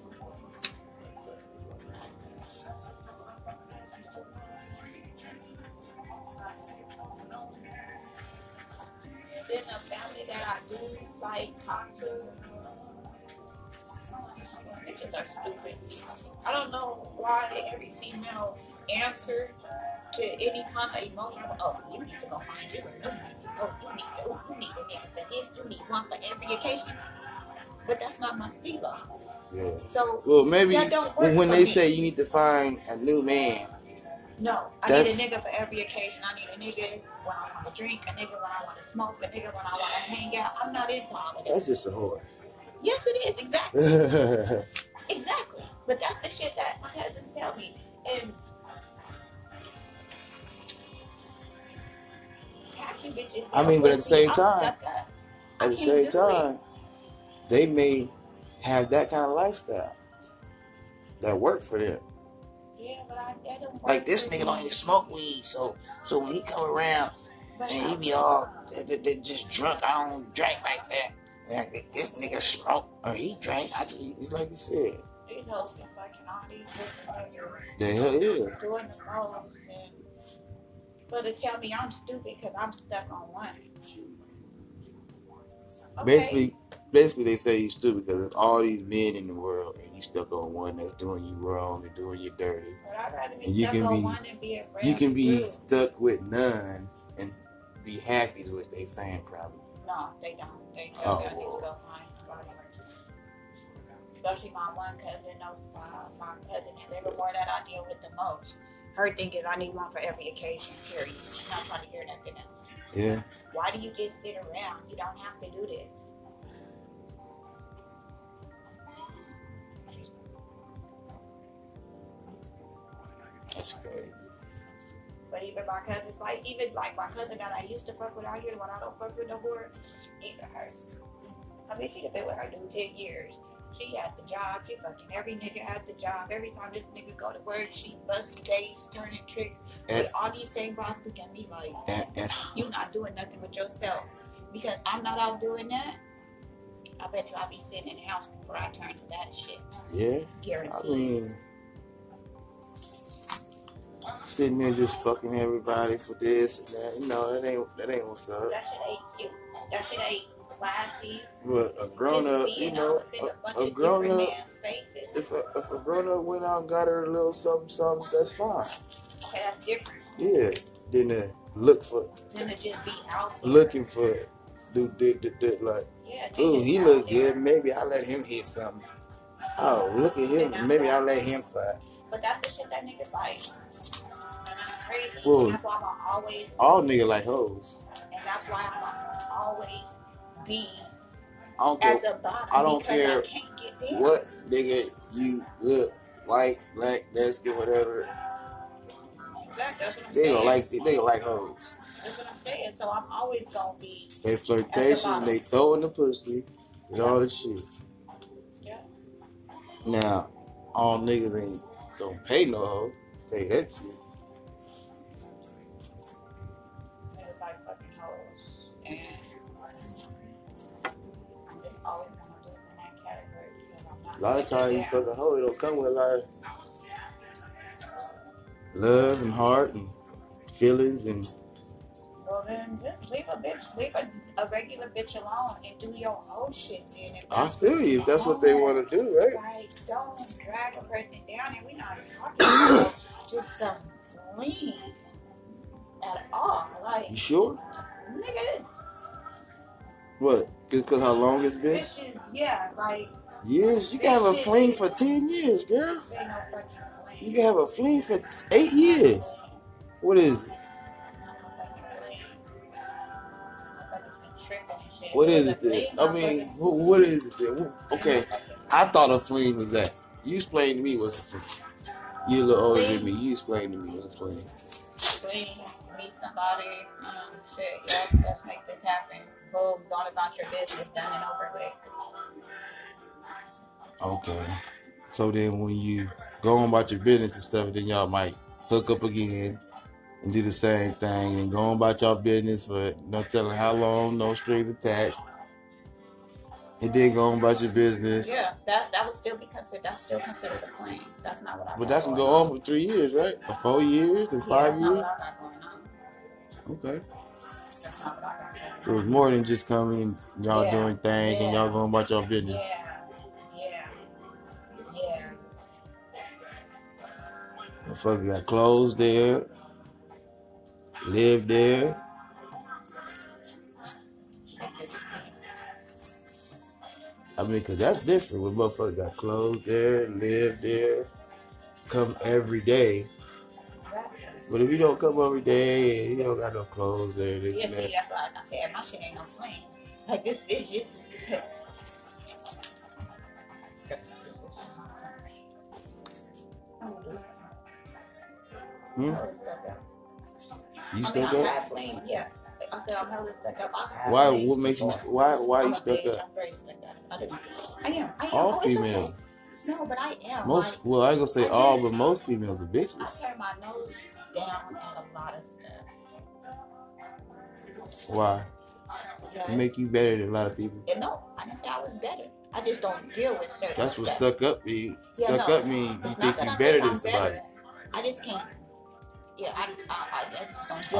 Then the family that I do, like, talk to, bitches are stupid. I don't know why every female answer to any kind of emotion. Oh, you need to go find your room. Oh, you need an answer for this. You need one for every occasion. But that's not my stilo. Yeah. So, well, maybe that don't work when they say you need to find a new man. No, I need a nigga for every occasion. I need a nigga when I want to drink, a nigga when I want to smoke, a nigga when I want to hang out. I'm not into all of this. That's just a whore. Yes, it is. Exactly. Exactly. But that's the shit that my husband tell me. And I mean, but at the same time, they may have that kind of lifestyle that work for them. Yeah, but I don't. Like this nigga don't even smoke weed, so when he come around and he be all they just drunk, I don't drink like that. Like this nigga smoke or he drank, I just like you said. You know, since I can already the hell yeah. Doing the most. But to tell me I'm stupid because I'm stuck on one. Okay. Basically, they say you're stupid because there's all these men in the world and you stuck on one that's doing you wrong and doing you dirty. But I'd rather be stuck on one and be a friend. You can be stuck with none and be happy is what they saying probably. No, they don't. They tell me I need to go find somebody. Especially my one cousin, my cousin is the one that I deal with the most. Her thing is, I need one for every occasion, period. She's not trying to hear nothing else. Yeah. Why do you just sit around? You don't have to do this. That's great. But even my cousins, my cousin that I used to fuck with out here, the one I don't fuck with no more, even her. I mean, she'd have been with her dude 10 years. She had the job. She fucking every nigga had the job. Every time this nigga go to work, she bust days, turning tricks. But all these same bros look at me like, you not doing nothing with yourself. Because I'm not out doing that, I bet you I'll be sitting in the house before I turn to that shit. Yeah. Guaranteed. I mean, sitting there just fucking everybody for this and that. You know, that ain't what's up. That shit ain't cute. That shit ain't classy. Well, a grown-up, you know, a grown-up, if a grown-up went out and got her a little something, that's fine. Okay, that's different. Yeah, then to look for, then to just be out there. Looking for, do, like, yeah, ooh, he look good, maybe I'll let him hit something. Oh, look at him, maybe I'll let him fight. But that's the shit that niggas like. Crazy. Well, that's why I'm always. All niggas like hoes. And that's why I'm always be at the bottom. I don't care. I can't get there. What nigga you look like, black, Mexican, whatever. Exactly. That's what I'm saying. They gonna like hoes. That's what I'm saying. So I'm always gonna be. They flirtatious. They throwing the pussy and all this shit. Yeah. Now, all niggas ain't don't pay no hoe. Tell you that shit. A lot of times you fuck a hoe, it don't come with a lot of love and heart and feelings and. Well then, just leave a regular bitch alone and do your whole shit then. I feel you. If that's what they want to do, right? Like, don't drag a person down, and we're not talking about just some lean at all. Like, you sure? Nigga. What? Just because how long it's been? Bitches, yeah, like. Years? You can have a fling for 10 years, girl. You can have a fling for 8 years. What is it? What is it then? I mean, what is it then? Okay, I thought a fling was that. You explained to me what's a fling. You're a little older than me. You explained to me what's a fling. Fling, meet somebody, shit, yes, let's make this happen. Boom, gone about your business, done and over with. Okay, so then when you go on about your business and stuff, then y'all might hook up again and do the same thing and go on about y'all business for no telling how long, no strings attached, and then go on about your business. Yeah, that would still be considered. That's still considered a fling. That's not what I. But that can go on for 3 years, right? Or 4 years and 5 years. That's not what I got going on. Okay. That's not what I got going on. It was more than just coming, y'all doing things, and y'all going about y'all business. Yeah. Motherfucker got clothes there, live there. I mean, because that's different when motherfucker got clothes there, live there, come every day. But if you don't come every day, you don't got no clothes there. This and that. See, that's why I said my shit ain't no fling. Like, this is just. Hmm? You stuck up? Yeah. I said I'm hella stuck up. Why? What makes you? Why you stuck up? I'm very stuck up. I am. All females. Okay. No, but I am. Most. Well, I ain't gonna say all, but most females are bitches. I turn my nose down on a lot of stuff. Why? It make you better than a lot of people. Yeah, no, I didn't say I was better. I just don't deal with certain. That's what stuck up means. Stuck up means you think you better than somebody. I just can't. Yeah, I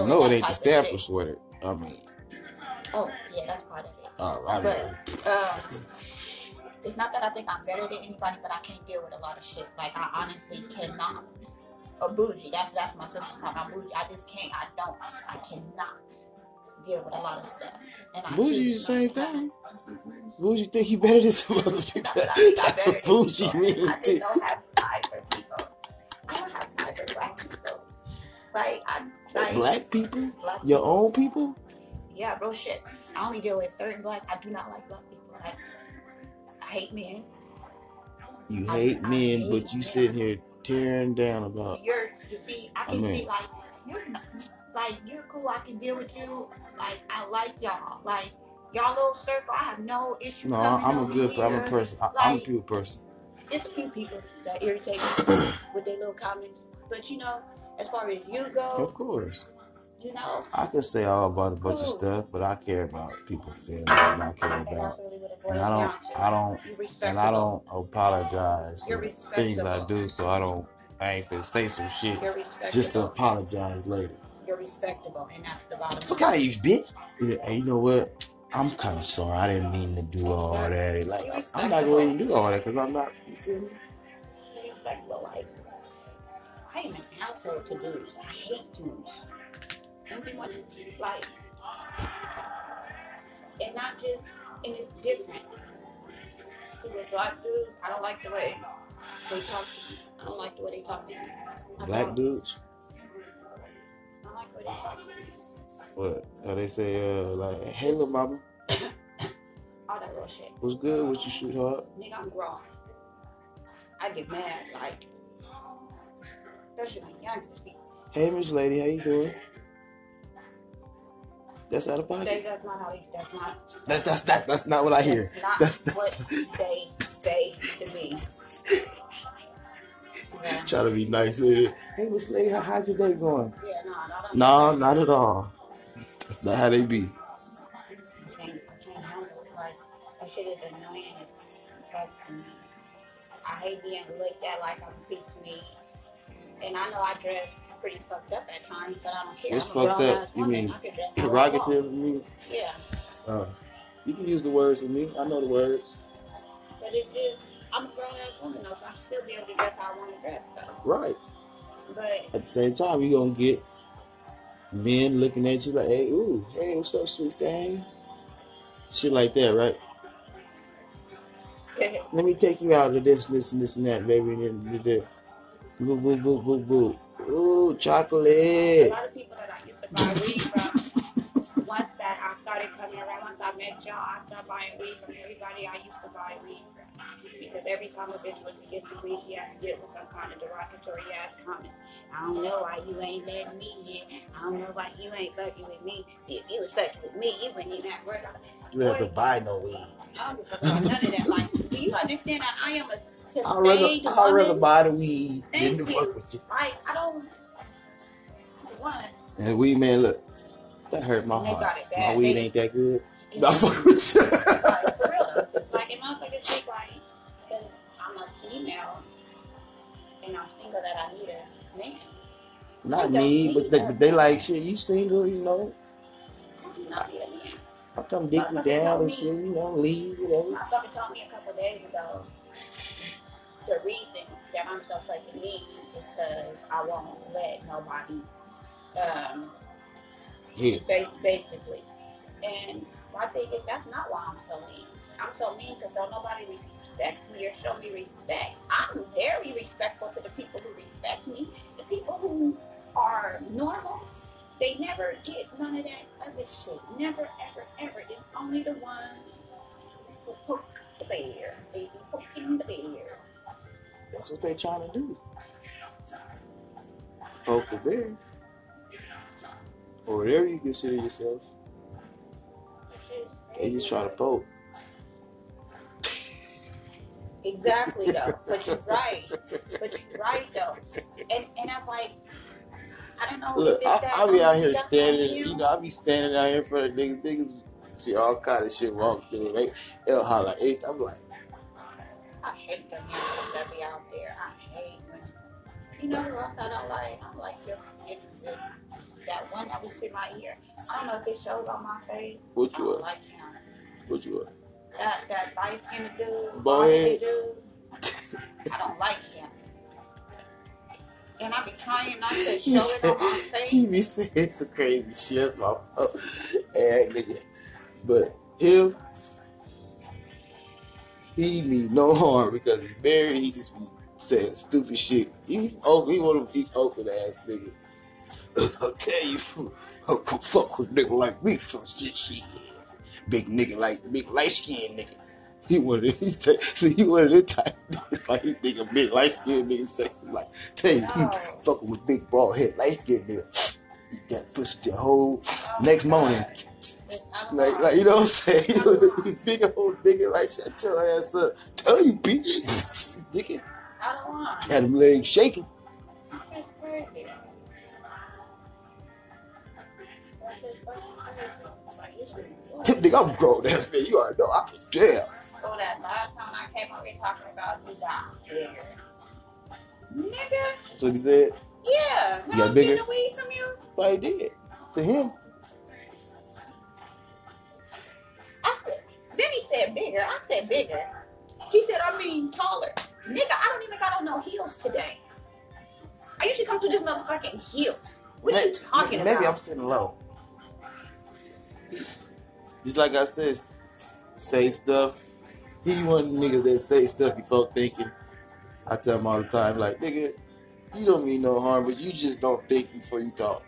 know it ain't the Stafford sweater. I mean. Oh, yeah, that's part of it. All right. But, it's not that I think I'm better than anybody, but I can't deal with a lot of shit. Like, I honestly cannot. A bougie, that's my sister's part. I'm bougie. I just can't. I cannot deal with a lot of stuff. And bougie is the same thing. Bougie think you better than some other people. That's what bougie means. I just don't have time for people. I don't have time for black people. Like, black people? Black your people. Own people? Yeah, bro, shit. I only deal with certain blacks. I do not like black people. Like, I hate men. You hate men, hate but you men. Sitting here tearing down about... You see, I can see, like, you're not, like, you're cool. I can deal with you. Like, I like y'all. Like, y'all little circle, I have no issue. No, I'm a person. Like, I'm a people person. It's a few people that irritate me with their little comments. But, you know... As far as you go, of course. You know, I could say all about a bunch of stuff, but I care about people's feelings. And I care about, and I don't apologize for things I do. So I ain't finna say some shit just to apologize later. You're respectable, and that's the bottom. Fuck out of you, bitch. Yeah, you know what? I'm kind of sorry. I didn't mean to do all that. Like, I'm not gonna even do all that because I'm not. You feel me? Respectable, like. I am an asshole to dudes. I hate dudes. Everyone, like, and not just, and it's different. See, with black dudes, I don't like the way they talk to me. I don't like the way they talk to me. Black dudes? I like the way they talk to me. What? How they say, like, hey, little mama. All that real shit. What's good? What you shoot hard? Nigga, I'm grown. I get mad, like, especially when youngsters be. Hey, Miss Lady, how you doing? That's out of pocket. That's not how he's. That's not. That's not what I hear. That's not what they say to me. Yeah. Try to be nice here. Hey, Miss Lady, how's your day going? Yeah, not at all. That's not how they be. I can't handle it. Like, that shit is annoying. I hate being looked at like I'm a piece of meat. And I know I dress pretty fucked up at times, but I don't care. It's fucked up. You mean prerogative? You mean? Yeah. You can use the words with me. I know the words. But it's just, I'm a grown ass woman, though, so I can still be able to dress how I want to dress, though. Right. But at the same time, you're gonna get men looking at you like, hey, ooh, hey, what's up, sweet thing? Shit like that, right? Let me take you out of this, and this, and that, baby. And that. Boo, boo, boo, boo, boo. Ooh, chocolate. A lot of people that I used to buy weed from, once that I started coming around, once I met y'all, I started buying weed from everybody I used to buy weed from. Because every time a bitch was to get some weed, he had to deal with some kind of derogatory-ass comment. I don't know why you ain't letting me in. I don't know why you ain't fucking with me. See, if you was fucking with me, you wouldn't even have to worry about it. You have to buy no weed. I don't give a fuck none of that. Like, do you understand that I am a... I'd rather buy the weed than to fuck with you. Like, I don't want it. And the weed man, look, that hurt my heart. My weed ain't that good. No, fuck with you. Like, for real. Like, it motherfuckers think like, because I'm a female and I'm single that I need a man. Not me, but they like, shit, you single, you know? I do not need a man. I come dick you down and shit, you know, leave, you know. My fucking told me a couple days ago. The reason that I'm so fucking mean is because I won't let nobody basically. And my thing is that's not why I'm so mean. I'm so mean because don't nobody respect me or show me respect. I'm very respectful to the people who respect me. The people who are normal, they never get none of that other shit. Never, ever, ever. It's only the ones who poke the bear. They be poking the bear. That's what they trying to do. Poke the bear. Or whatever you consider yourself. They just try to poke. Exactly, though. But you're right, though. And I'm like, I don't know. Look, I'll be out here standing. You know, I'll be standing out here in front of niggas. Niggas see all kind of shit wrong through. They'll holler. I'm like, I hate them niggas that be out there. I hate them. You know who else I don't like? I'm like, yo, it's that one that was in my ear. I don't know if it shows on my face. What you are? Like him. What you are? That light skinned dude. Boy. I don't like him. And I be trying not to show it on my face. He be saying some crazy shit, my fuck. But him. He mean no harm because he's married. He just be saying stupid shit. He one of these open ass niggas. I'll tell you, I'll come fuck with nigga like me for shit. Big nigga like big light skinned nigga. He one of them type niggas. Like he think a big light skinned nigga sexy. Like tell you, fucking with big bald head light skinned nigga. Eat that pussy the whole next morning. Like, you know what I'm saying? Big old nigga, like, shut your ass up. Tell you, bitch. Nigga. I don't want. Had them legs shaking. Nigga, I'm grown ass man. You already know. I can jail. So that last time I came over talking about you got bigger. Nigga. That's what he said? Yeah. You got bigger? Weed from you? Well, he did. To him. Then he said bigger. I said bigger. He said, I mean taller. Nigga, I don't even got on no heels today. I usually come through this motherfucking heels. What are you talking about? Maybe I'm sitting low. Just like I said, say stuff. He one of the niggas that say stuff before thinking. I tell them all the time, like, nigga, you don't mean no harm, but you just don't think before you talk.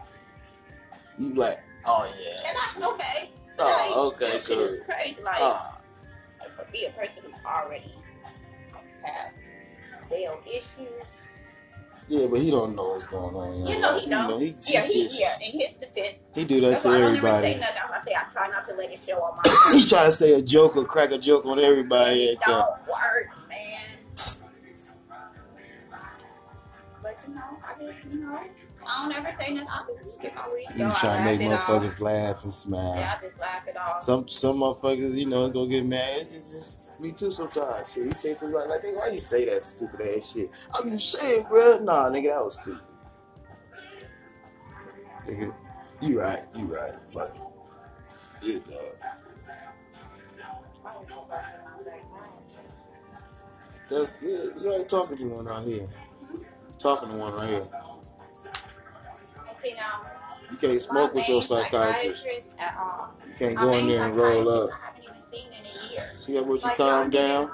You like, oh yeah. And that's okay. Oh, like, okay, cool. It's crazy. Like, for me, a person who already have their own issues. Yeah, but he don't know what's going on. You know he don't. In his defense, he do that for everybody. I don't ever say nothing. I say I try not to let it show on my face. He try to say a joke or crack a joke on everybody. It don't work, man. But you know, I don't ever say nothing. I just get my reason. You try to make motherfuckers laugh and smile. Yeah, I just laugh it off. Some motherfuckers, you know, gonna get mad. It's just me too sometimes. Shit, he say something like, "Why you say that stupid ass shit?" I'm just saying, bro. Nah, nigga, that was stupid. Nigga, you right. Fuck it. Good dog. That's good. You ain't talking to one out here. Talking to one right here. See, now, you can't smoke with your psychiatrist at all. You can't go in there and roll up. I haven't even seen in a year. See how much you calm down?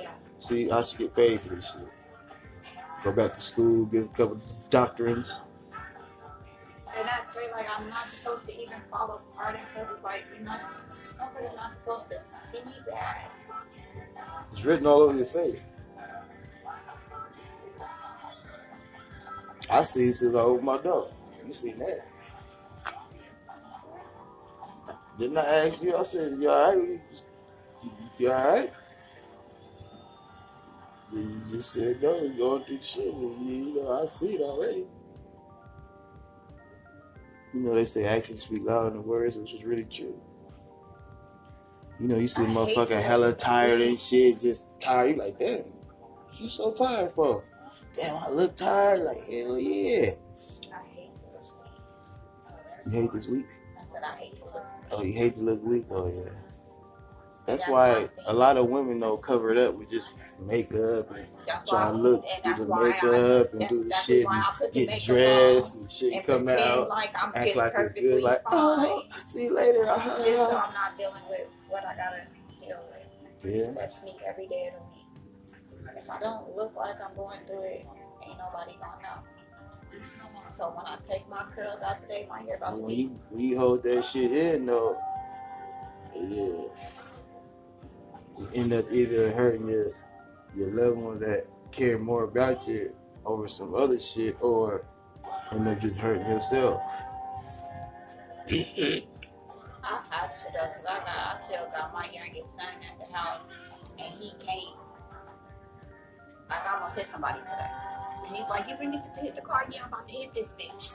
Yeah. See, I should get paid for this shit. Go back to school, get a couple of doctrines. And that's great. Like, I'm not supposed to even follow art and code. Like, you know, nobody's not supposed to see that. It's written all over your face. I see it since I opened my door. You seen that? Didn't I ask you? I said, you alright? You alright? Then you just said, no, you're going through shit. You know, I see it already. You know, they say actions speak louder than words, which is really true. You know, you see a motherfucker hella tired and shit, just tired. You like, damn, what you so tired for? Damn, I look tired. Like, hell yeah. I hate to look weak. You hate this week? I said I hate to look weak. Oh, you hate to look weak? Oh, yeah. That's why a lot of women, though, cover it up with just makeup and try to look through the makeup and do the shit and get dressed and shit come out. Act like it's good. Like, oh, see you later. So I'm not dealing with what I gotta deal with. Yeah. That's me every day of the week. If I don't look like I'm going through it, ain't nobody gonna know. So when I take my curls out today, my hair about to be... When you hold that shit in, though, yeah, you end up either hurting your loved ones that care more about you over some other shit, or end up just hurting yourself. I still got my youngest son at the house, and he can't. Like, I almost hit somebody today. And he's like, you ready to hit the car? Yeah, I'm about to hit this bitch.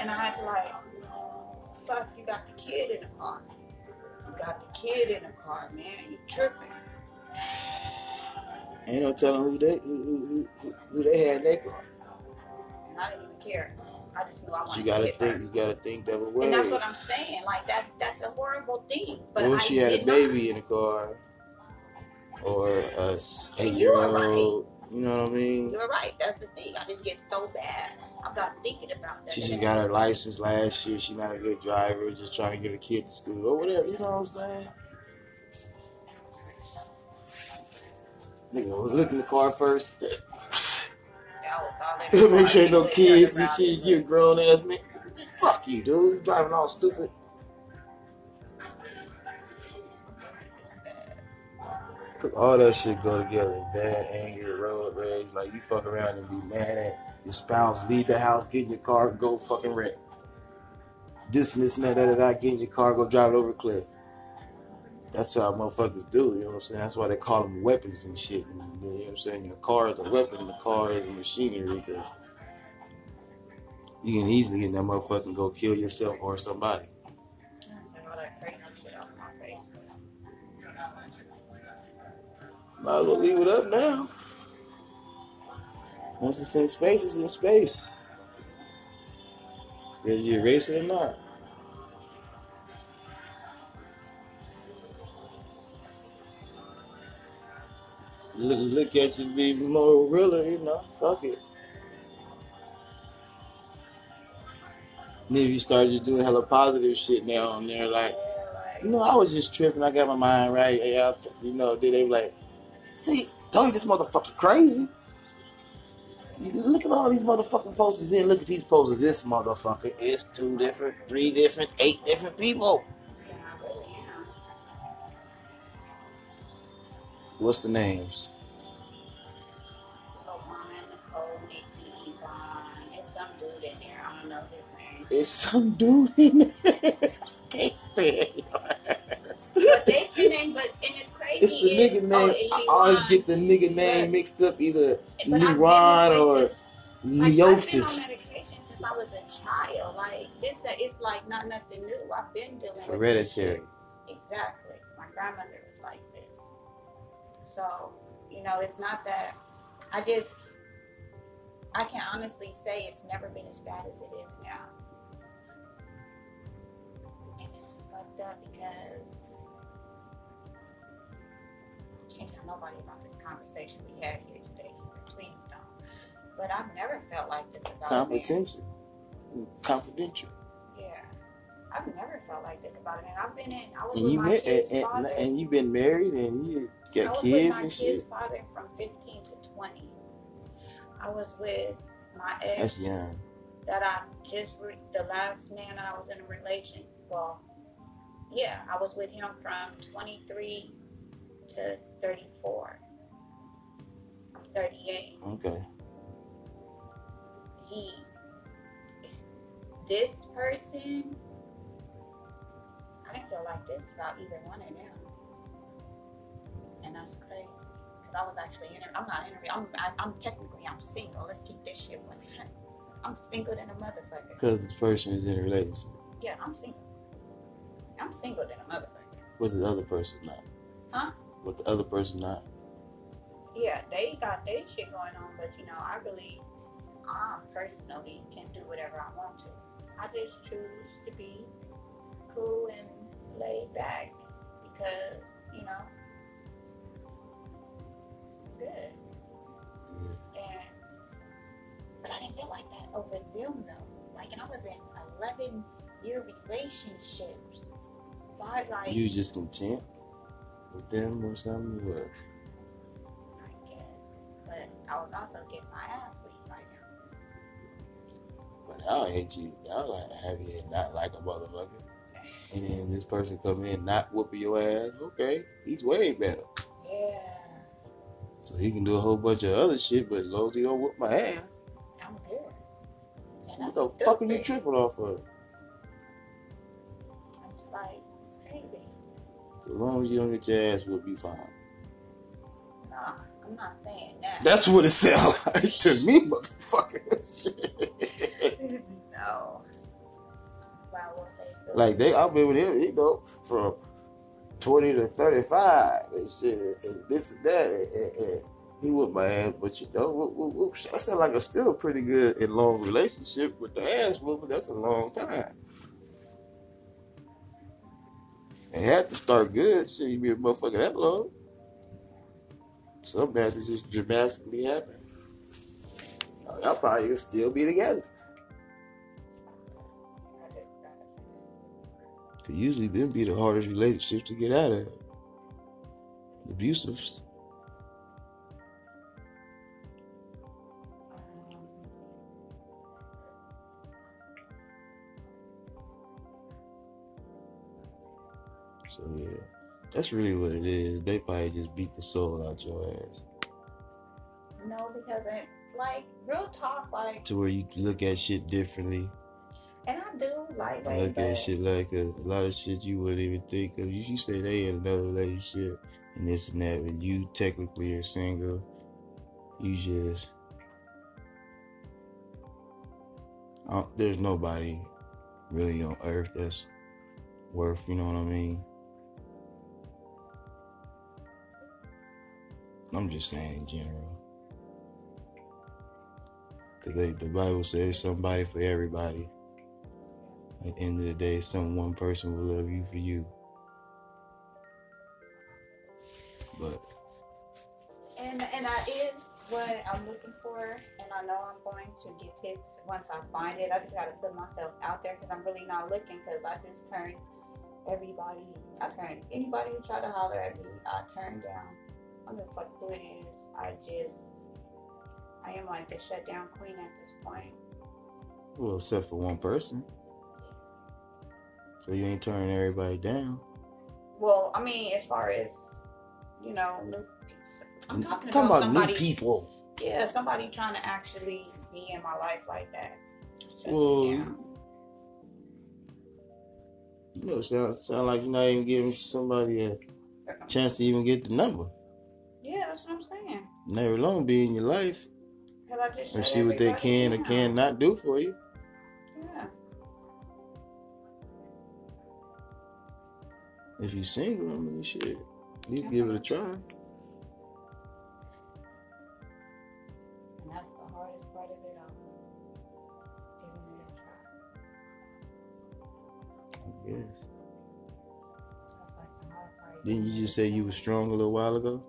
And I had to, like, fuck, you got the kid in the car. You got the kid in the car, man. You tripping. Ain't no telling who they had in their car. And I didn't even care. I just knew I wanted to hit her. You gotta think that way. And that's what I'm saying. Like, that's a horrible thing. But well, she had a baby in the car. Or a 8-year-old. You know what I mean? You're right. That's the thing. I just get so bad. I'm not thinking about that. She just got her license last year. She's not a good driver. Just trying to get her kid to school or whatever. You know what I'm saying? Nigga, look in the car first. Make sure no kids and shit. You a grown ass man. Fuck you, dude. You're driving all stupid. All that shit go together. Bad, anger, road rage. Like, you fuck around and be mad at your spouse. Leave the house, get in your car, go fucking wreck. This and that. Get in your car, go drive it over a cliff. That's how motherfuckers do. You know what I'm saying? That's why they call them weapons and shit. You know what I'm saying? Your car is a weapon. The car is a machinery. You can easily get in that motherfucker and go kill yourself or somebody. Might as well leave it up now. Once it's in space, it's in space. Whether you erase it or not. Look at you, be more realer, you know. Fuck it. And if you start just doing hella positive shit now on there, like, you know, I was just tripping. I got my mind right. You know, then they be like, see, told you this motherfucker crazy. Look at all these motherfucking posters. Then look at these posters. This motherfucker is 2 different, 3 different, 8 different people. What's the names? It's some dude in there. I don't know his name. It's some dude in there. I can't stand your ass. But they name, but and it's crazy. It's the nigga name. I always get the nigga name mixed up, either Neron or Neopsis. I've been on medication since I was a child. Like this, it's like not nothing new. I've been dealing with hereditary. Exactly. My grandmother was like this. So you know, it's not that. I can honestly say it's never been as bad as it is now. And it's fucked up because I can't tell nobody about this conversation we had here today. Please don't. But I've never felt like this about confidential. Yeah. I've never felt like this about a man. I've been in, I was with my kid's father. And you've been married and you got kids and shit. I was with my kid's father from 15 to 20. I was with my ex. That's young. That I just the last man that I was in a relation. Well, yeah, I was with him from 23 to 34. I'm 38. Okay. This person, I didn't feel like this about either one of them, and that's crazy. I was actually in it. I'm not interviewing. I'm technically, I'm single. Let's keep this shit 100. I'm single than a motherfucker. Because this person is in a relationship. Yeah, I'm single. I'm single than a motherfucker. With the other person not. Huh? With the other person not. Yeah, they got their shit going on, but you know, I really, I personally can do whatever I want to. I just choose to be cool and laid back because, you know, good. Yeah. But I didn't feel like that over them though. Like, and I was in 11-year relationships. But like, you just content with them or something? What? I guess. But I was also getting my ass beat right now. But I'll hit you. I'll like have you not like a motherfucker. And then this person come in not whooping your ass. Okay, he's way better. Yeah. So he can do a whole bunch of other shit, but as long as he don't whoop my ass, I'm good. What the fuck are you tripping off of? I'm just like, it's crazy. So long as you don't get your ass whooped, you fine. Nah, I'm not saying that. That's what it sounds like to me, motherfucker. Shit. No. But I will say so. Like, I'll be with him, you know, from 20 to 35 and shit and this and that and he whooped my ass, but you know, whoop. That sounds like a still pretty good and long relationship with the ass whooping. That's a long time. It had to start good. Shit, you be a motherfucker that long. Some matches just dramatically happen. Y'all probably will still be together. Usually them be the hardest relationships to get out of. Abusives. So yeah, that's really what it is. They probably just beat the soul out your ass. No, because it's like real talk, like to where you look at shit differently. And I do like that. I look at shit like a lot of shit you wouldn't even think of. You say they in another relationship and this and that, and you technically are single. You just. There's nobody really on earth that's worth, you know what I mean? I'm just saying in general. Because the Bible says somebody for everybody. At the end of the day, one person will love you for you. But and that is what I'm looking for, and I know I'm going to get tips once I find it. I just got to put myself out there because I'm really not looking. Because I just turned everybody. I turned anybody who tried to holler at me. I turned down. I don't know what the fuck it is. I I am like the shutdown queen at this point. Well, except for one person. So you ain't turning everybody down. Well, I mean, as far as, you know, I'm talking about somebody, new people. Yeah, somebody trying to actually be in my life like that. Well, you know, sound like you're not even giving somebody a chance to even get the number. Yeah, that's what I'm saying. Never long be in your life and see what they can or cannot do for you. Yeah. If you're single, I mean, shit, you can give it a try. And that's the hardest part of it all. Giving it a try. I guess. That's like the hard part. Didn't you just say you were strong a little while ago?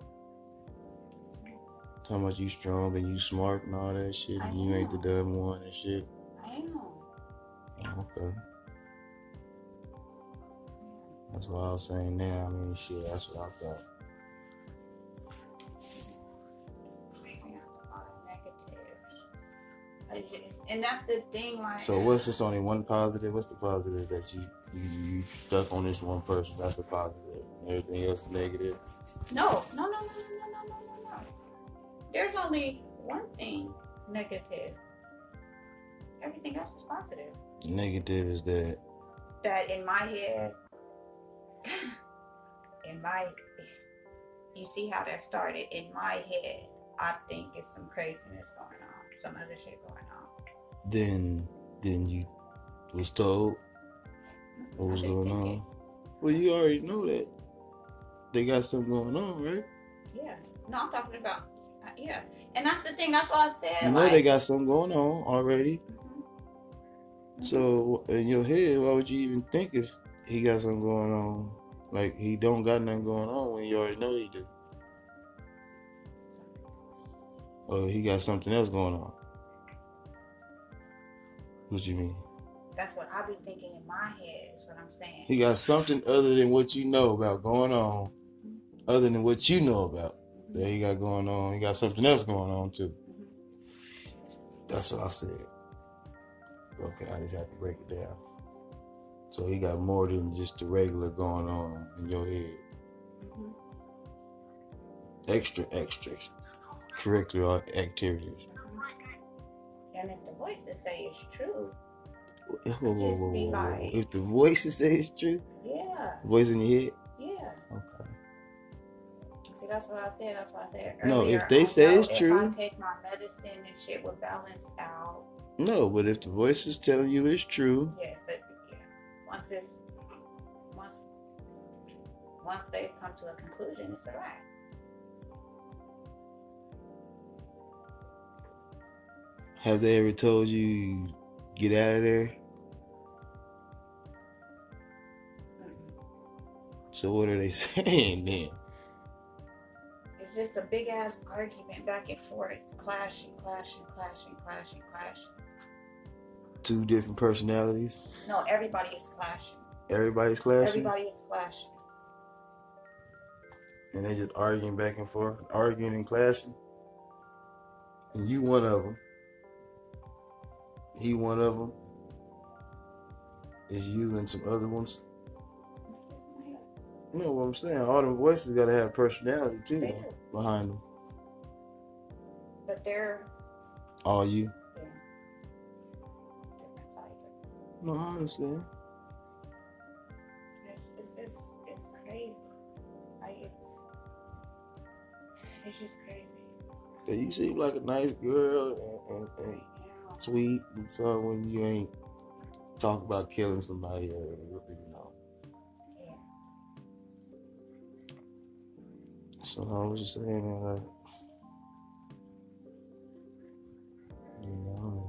How much you strong and you smart and all that shit, and you ain't the dumb one and shit. I am. Okay. That's what I was saying now. I mean, shit, that's what I thought. And that's the thing, right? So what's this only one positive? What's the positive that you stuck on this one person? That's the positive. Everything else is negative. No. There's only one thing negative. Everything else is positive. Negative is that in my head. You see how that started? In my head, I think it's some craziness going on, some other shit going on. Then you was told what was going on. Well, you already know that they got something going on, right? Yeah. No, I'm talking about yeah, and that's the thing. That's why I said you know they got something going on already. Mm-hmm. So in your head, why would you even think if he got something going on? Like, he don't got nothing going on when you already know he do. Or he got something else going on. What you mean? That's what I be thinking in my head, is what I'm saying. He got something other than what you know about going on, other than what you know about that he got going on. He got something else going on, too. Mm-hmm. That's what I said. Okay, I just have to break it down. So he got more than just the regular going on in your head. Mm-hmm. Extra curricular activities. And if the voices say it's true, whoa. If the voices say it's true, yeah. The voice in your head, yeah. Okay. See, that's what I said. That's what I said earlier. No, if they say it's true, if I take my medicine and shit will balance out. No, but if the voice is telling you it's true, yeah, but. Once they come to a conclusion, it's a wrap. Have they ever told you get out of there? Mm-hmm. So what are they saying then? It's just a big ass argument back and forth, clashing. Two different personalities? No, everybody's clashing. And they just arguing back and forth, arguing and clashing. And you one of them. He one of them. Is you and some other ones. You know what I'm saying? All them voices gotta have personality too behind them. But they're all you. No, I understand. It's crazy. Like, it's just crazy. Cause you seem like a nice girl and sweet and so when you ain't talk about killing somebody, or, you know. Yeah. So I was just saying, like, you know.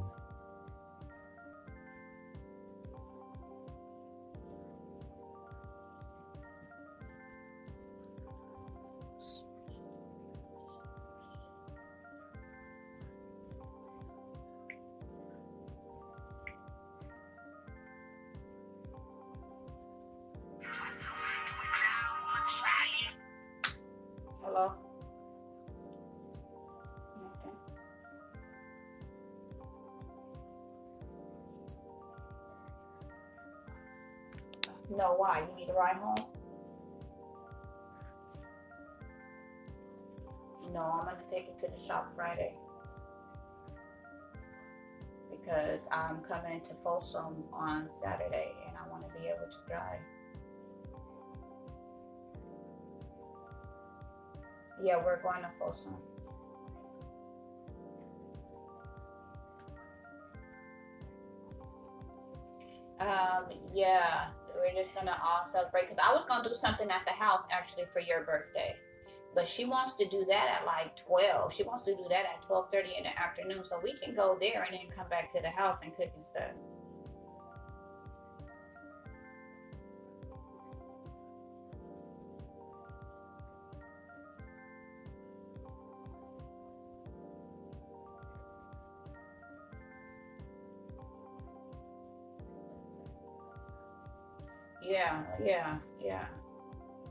No, why? You need a ride home? No, I'm going to take it to the shop Friday because I'm coming to Folsom on Saturday and I want to be able to drive. Yeah, we're going to Folsom. Yeah, we're just gonna all celebrate because I was gonna do something at the house actually for your birthday, but she wants to do that at like 12. She wants to do that at 12:30 in the afternoon, so we can go there and then come back to the house and cook and stuff. Yeah.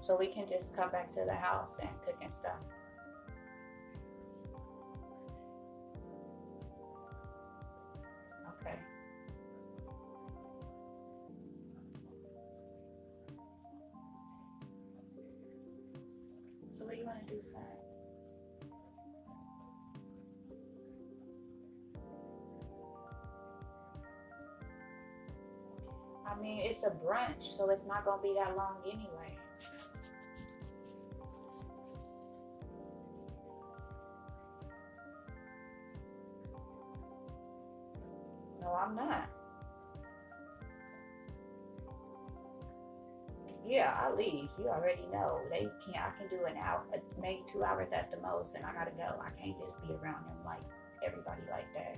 So we can just come back to the house and cook and stuff. Okay. So what do you want to do, son? I mean, it's a brunch, so it's not gonna be that long anyway. No, I'm not. Yeah, I leave. You already know. They can't. I can do an hour, maybe 2 hours at the most, and I gotta go. I can't just be around them like everybody like that.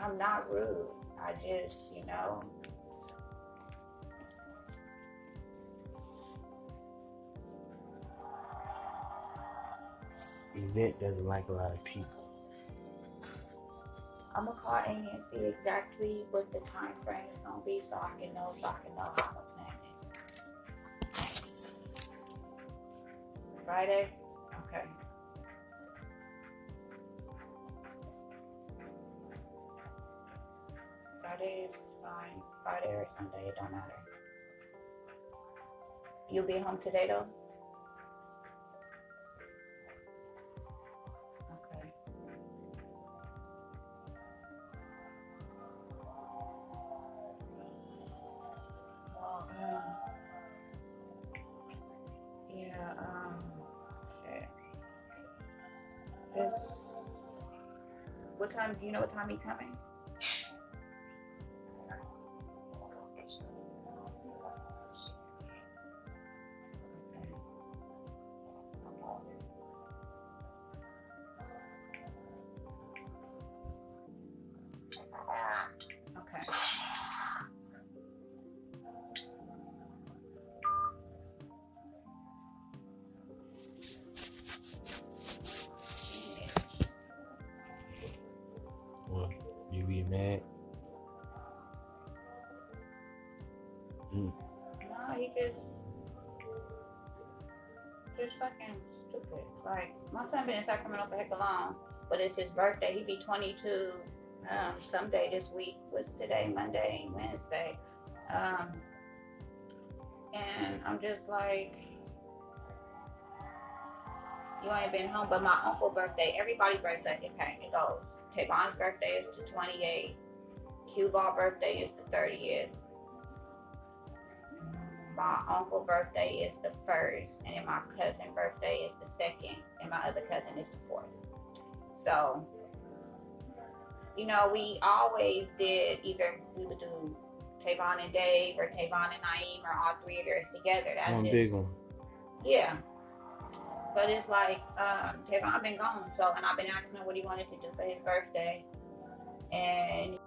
I'm not rude. I just, you know. Yvette doesn't like a lot of people. I'm gonna call Amy and see exactly what the time frame is gonna be so I can know how to plan it. Friday? Okay. Friday is fine. Friday or Sunday, it don't matter. You'll be home today though? Okay. Well, okay. What time, do you know what time he's coming? Been in Sacramento for heck of long, but it's his birthday. He'd be 22 someday this week. Was today Monday, Wednesday, and I'm just like, you ain't been home. But my uncle's birthday, everybody's birthday, it goes. Tavon's birthday is the 28th. Cue Ball's birthday is the 30th. My uncle's birthday is the 1st, and then my cousin's birthday is the 2nd, and my other cousin is the 4th. So, you know, we always did either we would do Tavon and Dave or Tavon and Naeem or all three of us together. That's one big one. Yeah. But it's like, Tavon been gone, so, and I've been asking him what he wanted to do for his birthday. And